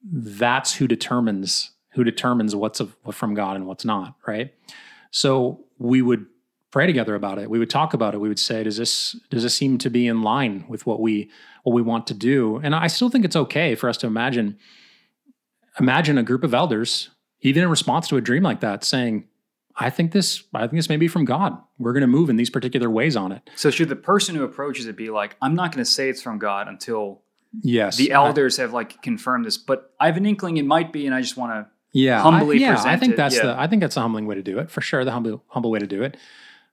that's who determines who determines what's of, from God and what's not, right? So we would pray together about it. We would talk about it. We would say, does this does this seem to be in line with what we what we want to do? And I still think it's okay for us to imagine imagine a group of elders, even in response to a dream like that, saying, I think this I think this may be from God. We're going to move in these particular ways on it. So should the person who approaches it be like, I'm not going to say it's from God until yes, the elders I, have like confirmed this, but I have an inkling it might be, and I just want to yeah, humbly I, yeah, present it. I think it. that's yeah. the I think that's the humbling way to do it, for sure, the humble humble way to do it.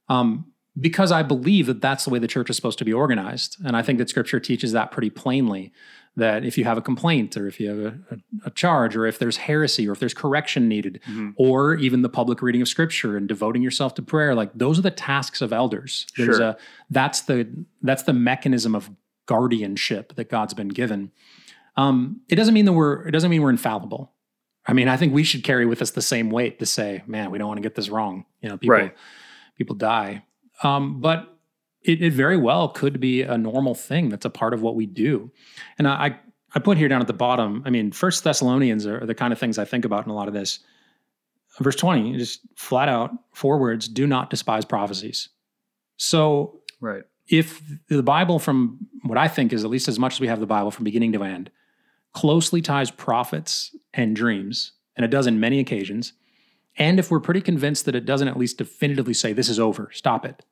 Um, because I believe that that's the way the church is supposed to be organized. And I think that Scripture teaches that pretty plainly, that if you have a complaint or if you have a, a, a charge or if there's heresy or if there's correction needed, mm-hmm. or even the public reading of Scripture and devoting yourself to prayer, like those are the tasks of elders. There's sure. a, that's the, that's the mechanism of guardianship that God's been given. Um, it doesn't mean that we're, it doesn't mean we're infallible. I mean, I think we should carry with us the same weight to say, man, we don't want to get this wrong. You know, people... Right. People die. Um, but it, it very well could be a normal thing that's a part of what we do. And I I put here down at the bottom, I mean, First Thessalonians are the kind of things I think about in a lot of this. Verse twenty, just flat out, four words, do not despise prophecies. So right. if the Bible from what I think is, at least as much as we have the Bible from beginning to end, closely ties prophets and dreams, and it does in many occasions, and if we're pretty convinced that it doesn't at least definitively say, this is over, stop it.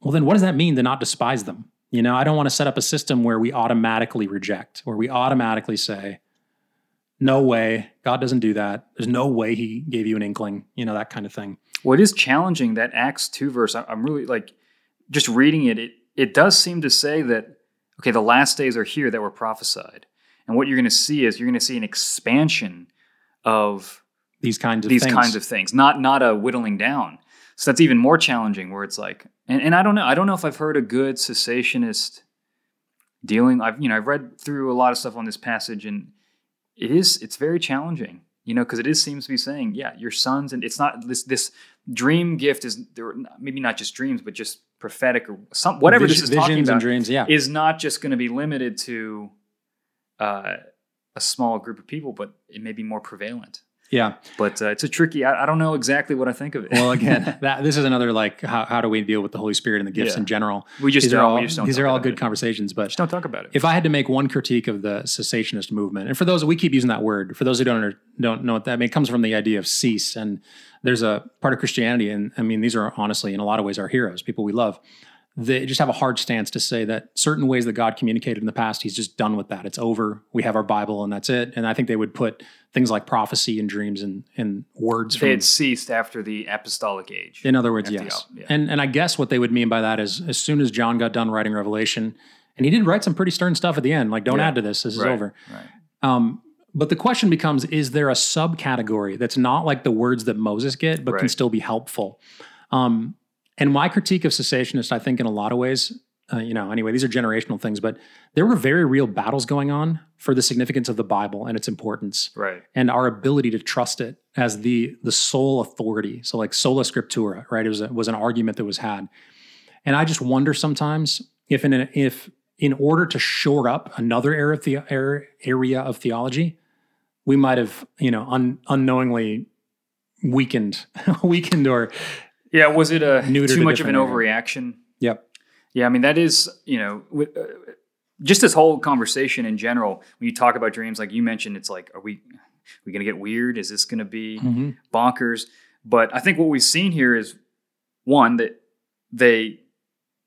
Well, then what does that mean to not despise them? You know, I don't want to set up a system where we automatically reject, where we automatically say, no way, God doesn't do that. There's no way he gave you an inkling, you know, that kind of thing. Well, it is challenging, that Acts two verse. I'm really like, just reading it, it, it does seem to say that, okay, the last days are here that were prophesied. And what you're going to see is you're going to see an expansion of These kinds of these things. kinds of things, not not a whittling down. So that's even more challenging. Where it's like, and, and I don't know, I don't know if I've heard a good cessationist dealing. I've you know I've read through a lot of stuff on this passage, and it is it's very challenging. You know, because it is seems to be saying, yeah, your sons, and it's not this this dream gift is there, maybe not just dreams, but just prophetic or some whatever Vision, this is talking about. Visions and dreams, yeah, is not just going to be limited to. Uh, a small group of people, but it may be more prevalent. Yeah. But uh, it's a tricky, I, I don't know exactly what I think of it. Well, again, that this is another, like, how, how do we deal with the Holy Spirit and the gifts yeah. in general? We just, these are all, we just don't These are all good it. conversations, but just don't talk about it. If I had to make one critique of the cessationist movement, and for those, we keep using that word, for those who don't, don't know what that, I mean, it comes from the idea of cease. And there's a part of Christianity, and I mean, these are honestly, in a lot of ways, our heroes, people we love. They just have a hard stance to say that certain ways that God communicated in the past, he's just done with that. It's over. We have our Bible and that's it. And I think they would put things like prophecy and dreams and, and words. They from, had ceased after the apostolic age. In other words, F T L, yes. Yeah. And and I guess what they would mean by that is as soon as John got done writing Revelation, and he did write some pretty stern stuff at the end, like don't yeah. add to this, this right. is over. Right. Um, but the question becomes, is there a subcategory that's not like the words that Moses get, but right. can still be helpful? Um And my critique of cessationists, I think in a lot of ways, uh, you know, anyway, these are generational things, but there were very real battles going on for the significance of the Bible and its importance. Right. And our ability to trust it as the the sole authority. So like sola scriptura, right? It was, a, was an argument that was had. And I just wonder sometimes if in, a, if in order to shore up another area of, the, area of theology, we might have, you know, un, unknowingly weakened, weakened or... Yeah, was it a too much of an overreaction? Yep. Yeah, I mean, that is, you know, with, uh, just this whole conversation in general, when you talk about dreams, like you mentioned, it's like, are we are we going to get weird? Is this going to be mm-hmm. bonkers? But I think what we've seen here is, one, that they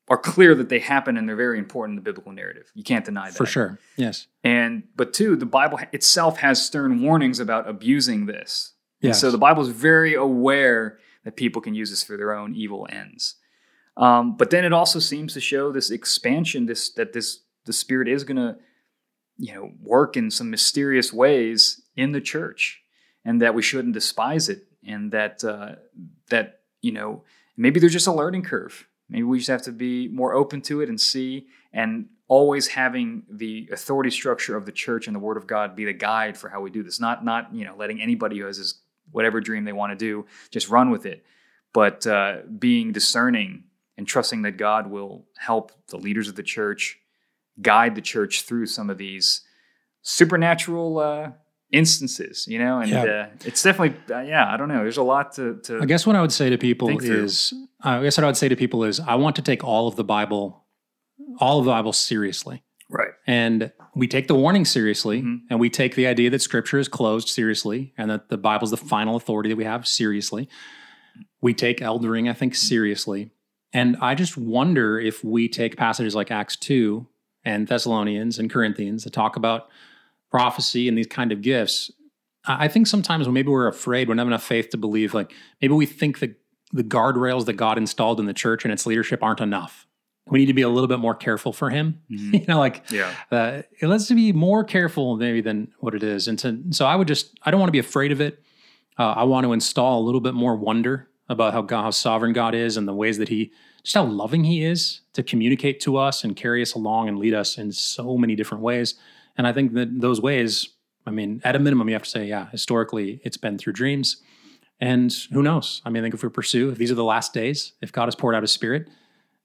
are clear that they happen and they're very important in the biblical narrative. You can't deny that. For sure, yes. And But two, the Bible itself has stern warnings about abusing this. Yes. And so the Bible is very aware that people can use this for their own evil ends. Um, but then it also seems to show this expansion, this that this the Spirit is going to, you know, work in some mysterious ways in the church, and that we shouldn't despise it, and that uh, that you know maybe there's just a learning curve. Maybe we just have to be more open to it and see, and always having the authority structure of the church and the Word of God be the guide for how we do this. Not not you know letting anybody who has his whatever dream they want to do, just run with it. But uh, being discerning and trusting that God will help the leaders of the church guide the church through some of these supernatural uh, instances, you know? And yeah. uh, it's definitely, uh, yeah, I don't know. There's a lot to, to I guess what I would say to people is, I guess what I would say to people is I want to take all of the Bible, all of the Bible seriously. Right. And we take the warning seriously, mm-hmm. and we take the idea that Scripture is closed seriously, and that the Bible is the final authority that we have seriously. We take eldering, I think, seriously. And I just wonder if we take passages like Acts two and Thessalonians and Corinthians that talk about prophecy and these kind of gifts. I think sometimes when maybe we're afraid, we don't have enough faith to believe, like maybe we think that the guardrails that God installed in the church and its leadership aren't enough. We need to be a little bit more careful for him, mm-hmm. you know, like, yeah. uh, let's be more careful maybe than what it is. And to, so I would just, I don't want to be afraid of it. Uh, I want to install a little bit more wonder about how God, how sovereign God is and the ways that he, just how loving he is to communicate to us and carry us along and lead us in so many different ways. And I think that those ways, I mean, at a minimum, you have to say, yeah, historically it's been through dreams and who knows? I mean, I think if we pursue, if these are the last days, if God has poured out his Spirit,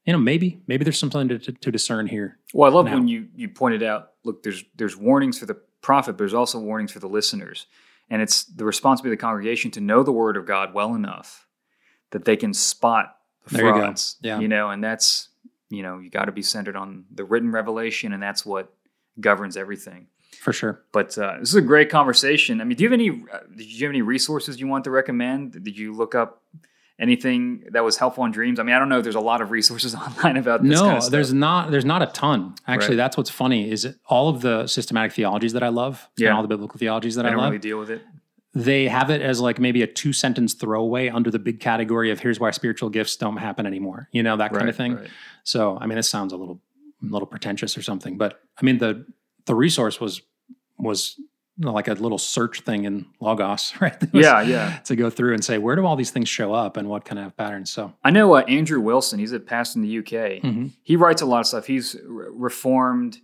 you know, maybe, maybe there's something to, to, to discern here. Well, I love now. when you, you pointed out, look, there's, there's warnings for the prophet, but there's also warnings for the listeners. And it's the responsibility of the congregation to know the Word of God well enough that they can spot the there frauds, you, yeah. you know, and that's, you know, you got to be centered on the written revelation, and that's what governs everything. For sure. But uh, this is a great conversation. I mean, do you have any, uh, did you have any resources you want to recommend? Did you look up anything that was helpful in dreams? I mean, I don't know if there's a lot of resources online about this no, kind of stuff. No, there's not, there's not a ton. Actually, right. That's what's funny is all of the systematic theologies that I love yeah. and all the biblical theologies that I, I love. They don't really deal with it. They have it as like maybe a two-sentence throwaway under the big category of here's why spiritual gifts don't happen anymore. You know, that kind right, of thing. Right. So, I mean, this sounds a little a little pretentious or something. But, I mean, the the resource was was... like a little search thing in Logos, right? Was, yeah, yeah. To go through and say, where do all these things show up and what kind of patterns? So I know uh, Andrew Wilson, he's a pastor in the U K. Mm-hmm. He writes a lot of stuff. He's reformed,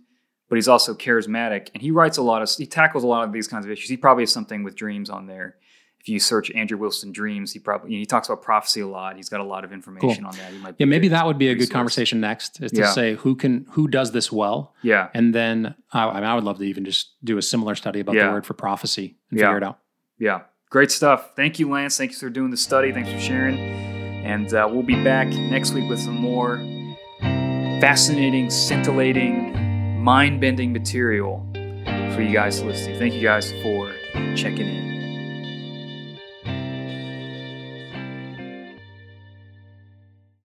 but he's also charismatic. And he writes a lot of, he tackles a lot of these kinds of issues. He probably has something with dreams on there. If if you search Andrew Wilson Dreams, he probably, you know, he talks about prophecy a lot. He's got a lot of information cool. on that. He might yeah, maybe that would be a resource. Good conversation next is to yeah. say who can, who does this well. Yeah. And then I, I mean, I would love to even just do a similar study about yeah. the word for prophecy and yeah. figure it out. Yeah. Great stuff. Thank you, Lance. Thanks for doing the study. Thanks for sharing. And uh, we'll be back next week with some more fascinating, scintillating, mind-bending material for you guys to listen to. Thank you guys for checking in.